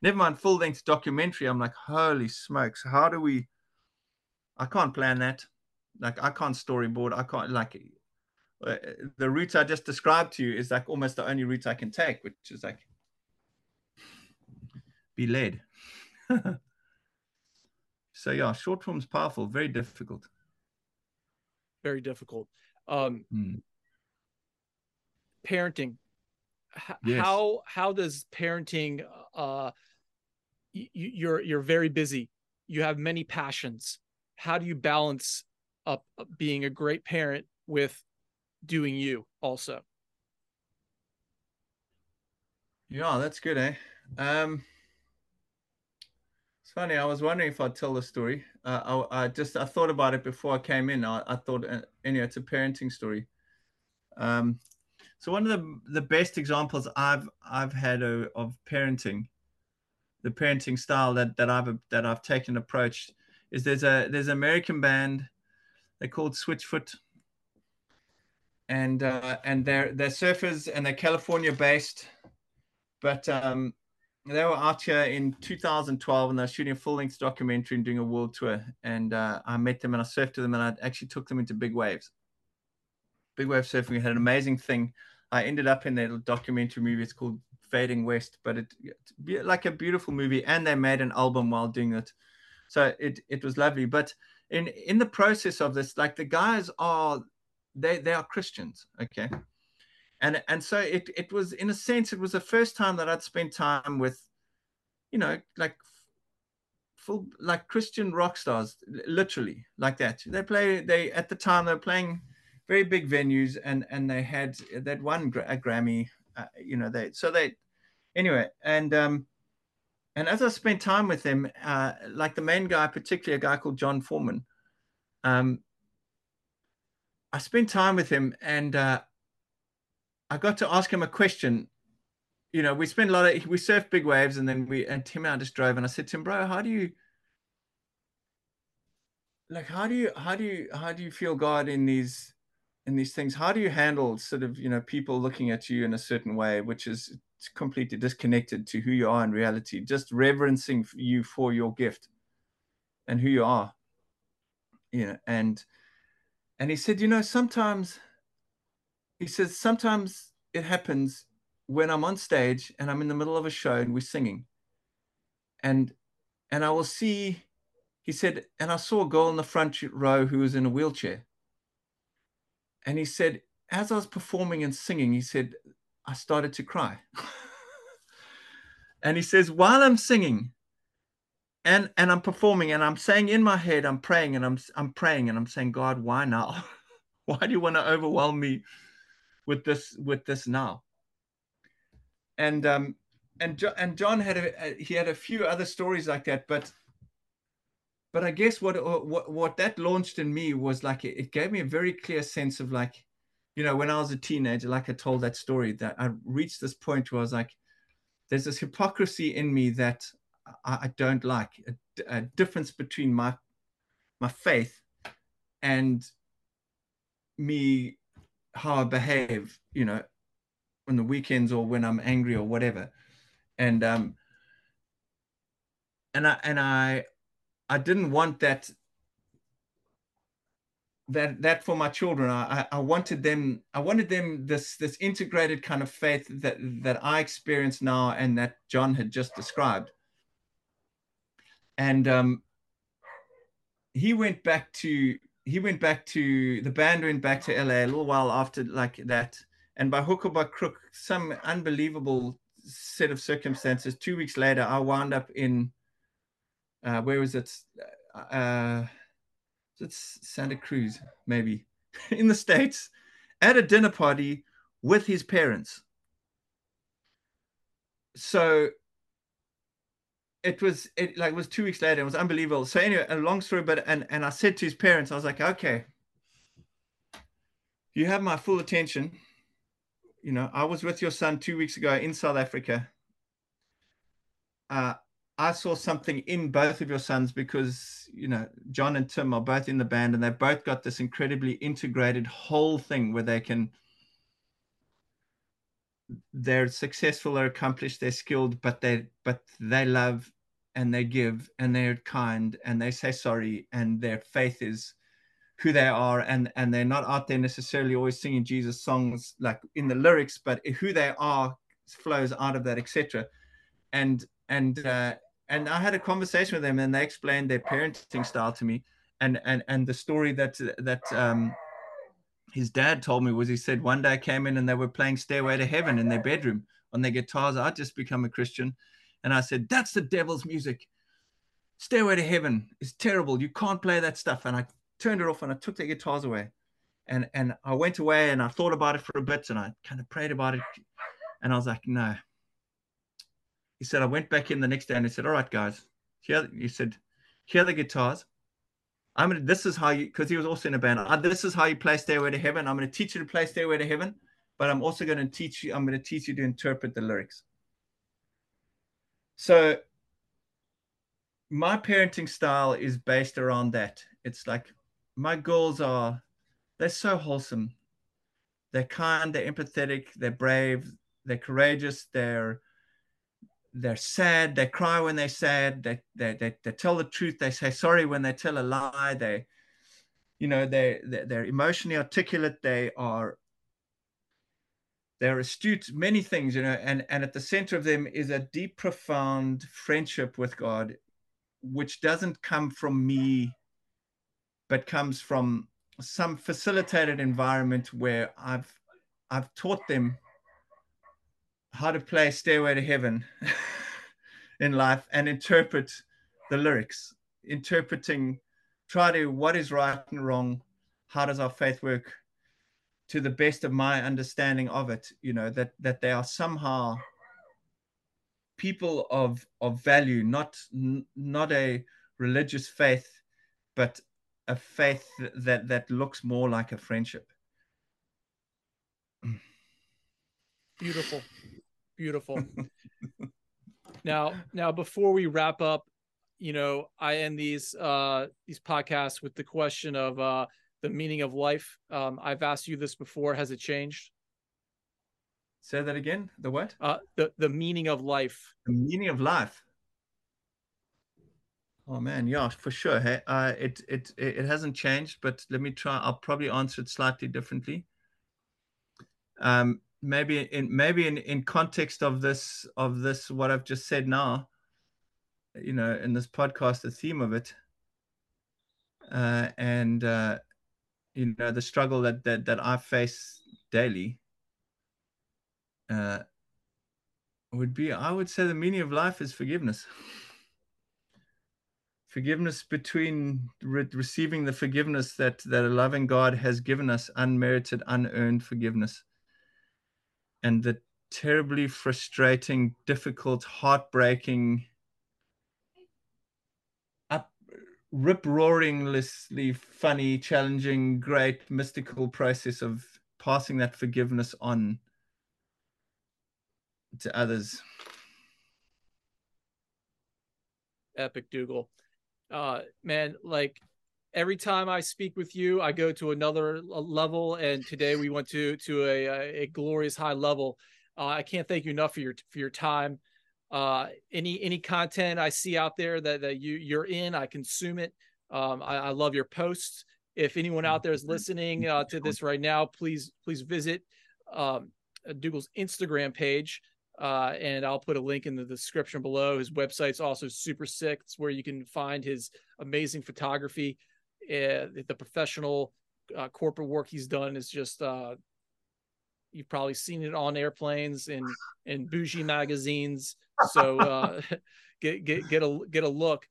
Never mind full length documentary. I'm like, holy smokes, I can't plan that. Like I can't storyboard. I can't, like, the route I just described to you is like almost the only route I can take, which is like be led. So yeah, short form's powerful, very difficult. Very difficult. Parenting. Yes. How does parenting, you're very busy. You have many passions. How do you balance up being a great parent with doing you also? Yeah, that's good, eh? It's funny, I was wondering if I'd tell the story. I thought about it before I came in. I thought, anyway, it's a parenting story. So one of the best examples I've had of parenting, the parenting style that I've taken approach, is there's an American band, they're called Switchfoot. And they're surfers, and they're California based, but they were out here in 2012, and they're shooting a full length documentary and doing a world tour. And I met them, and I surfed to them, and I actually took them into big waves. Big wave surfing, we had an amazing thing. I ended up in their documentary movie. It's called Fading West, but it's like a beautiful movie. And they made an album while doing it, so it was lovely. But in the process of this, like the guys are. They are Christians, okay, and so it was, in a sense, it was the first time that I'd spent time with, you know, like full, like Christian rock stars, literally like that. They at the time they were playing very big venues, and they had won a Grammy, you know. And as I spent time with them, like the main guy, particularly a guy called John Foreman, I spent time with him, and I got to ask him a question. You know, we surfed big waves, and then Tim and I just drove, and I said to him, bro, how do you, like, how do you feel God in these things? How do you handle sort of, you know, people looking at you in a certain way, which is completely disconnected to who you are in reality, just reverencing you for your gift and who you are, you know? And he said, you know, sometimes, he says, sometimes it happens when I'm on stage and I'm in the middle of a show and we're singing, and I will see, he said, and I saw a girl in the front row who was in a wheelchair. And he said, as I was performing and singing, he said, I started to cry. And he says, while I'm singing and I'm performing and I'm saying in my head, I'm praying and I'm saying, God, why now? Why do you want to overwhelm me with this now? And John had a few other stories like that, but I guess what that launched in me was like, it gave me a very clear sense of, like, you know, when I was a teenager, like I told that story, that I reached this point where I was like, there's this hypocrisy in me that I don't like, a difference between my faith and me, how I behave, you know, on the weekends or when I'm angry or whatever. And I didn't want that for my children. I wanted them this integrated kind of faith that I experience now and that John had just described. And the band went back to LA a little while after like that. And by hook or by crook, some unbelievable set of circumstances, 2 weeks later, I wound up in, where was it? It's Santa Cruz, maybe, in the States, at a dinner party with his parents. So it was 2 weeks later. It was unbelievable. So anyway, a long story, but and I said to his parents, I was like, okay, you have my full attention. You know, I was with your son 2 weeks ago in South Africa. I saw something in both of your sons because, you know, John and Tim are both in the band and they've both got this incredibly integrated whole thing where they're successful, they're accomplished, they're skilled, but they love and they give and they're kind and they say sorry and their faith is who they are. And they're not out there necessarily always singing Jesus songs, like in the lyrics, but who they are flows out of that, etc. And I had a conversation with them, and they explained their parenting style to me. And the story that his dad told me was, he said, one day I came in and they were playing Stairway to Heaven in their bedroom on their guitars. I'd just become a Christian. And I said, that's the devil's music. Stairway to Heaven is terrible. You can't play that stuff. And I turned it off and I took their guitars away. And I went away and I thought about it for a bit and I kind of prayed about it. And I was like, no. He said, I went back in the next day and he said, all right, guys, here are the guitars. This is how you, because he was also in a band. This is how you play Stairway to Heaven. I'm going to teach you to play Stairway to Heaven, but I'm also going to teach you, to interpret the lyrics. So my parenting style is based around that. It's like my girls are, they're so wholesome. They're kind, they're empathetic, they're brave, they're courageous, they're sad, they cry when they're sad, they tell the truth, they say sorry when they tell a lie, they're emotionally articulate, they're astute, many things, you know, and at the center of them is a deep, profound friendship with God, which doesn't come from me, but comes from some facilitated environment where I've taught them how to play Stairway to Heaven in life and interpret the lyrics, what is right and wrong, how does our faith work to the best of my understanding of it, you know, that they are somehow people of value, not a religious faith, but a faith that looks more like a friendship. Beautiful. Beautiful. Now, before we wrap up, you know, I end these podcasts with the question of the meaning of life. I've asked you this before. Has it changed? Say that again. The what? The meaning of life. The meaning of life. Oh man, yeah, for sure. Hey, it hasn't changed, but let me try. I'll probably answer it slightly differently. Maybe in context of this what I've just said now, you know, in this podcast, the theme of it, and you know, the struggle that I face daily, I would say the meaning of life is forgiveness. Forgiveness between receiving the forgiveness that a loving God has given us, unmerited, unearned forgiveness, and the terribly frustrating, difficult, heartbreaking, rip-roaringlessly funny, challenging, great, mystical process of passing that forgiveness on to others. Epic, Dougal. Man, like every time I speak with you, I go to another level, and today we went to a glorious high level. I can't thank you enough for your time. Any content I see out there that you're in, I consume it. I love your posts. If anyone out there is listening to this right now, please visit Dougal's Instagram page. And I'll put a link in the description below. His website's also super sick. It's where you can find his amazing photography. The professional corporate work he's done is just, you've probably seen it on airplanes and in bougie magazines. So get a look.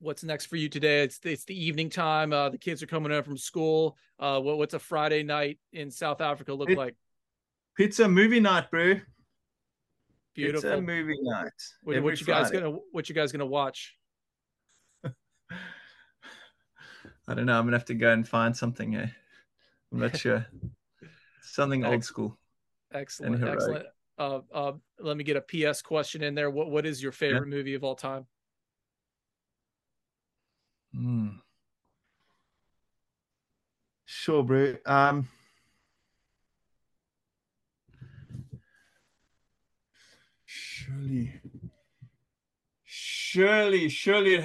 What's next for you today? It's the evening time. The kids are coming home from school. What's a Friday night in South Africa look like? Pizza movie night, bro. Beautiful. Pizza movie night. What you guys gonna watch? I don't know. I'm gonna have to go and find something. Eh? I'm not sure. Something old school. Excellent. Excellent. Let me get a PS question in there. What is your favorite movie of all time? Mm. Sure, bro. Surely it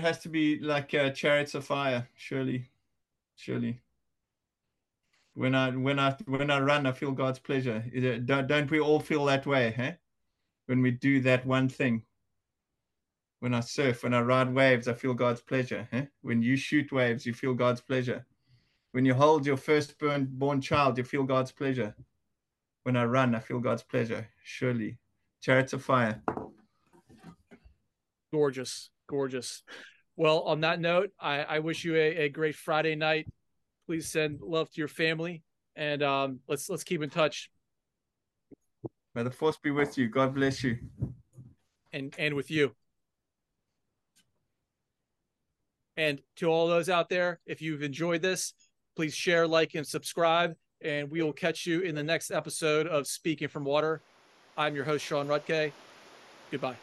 has to be like Chariots of Fire. Surely. When I run, I feel God's pleasure. Don't we all feel that way, huh? When we do that one thing. When I surf, when I ride waves, I feel God's pleasure, huh? When you shoot waves, you feel God's pleasure. When you hold your firstborn child, you feel God's pleasure. When I run, I feel God's pleasure. Surely. Chariots of Fire. Gorgeous. Well, on that note, I wish you a great Friday night. Please send love to your family, and let's keep in touch. May the force be with you. God bless you. And with you. And to all those out there, if you've enjoyed this, please share, like, and subscribe, and we will catch you in the next episode of Speaking From Water. I'm your host, Sean Rutke. Goodbye.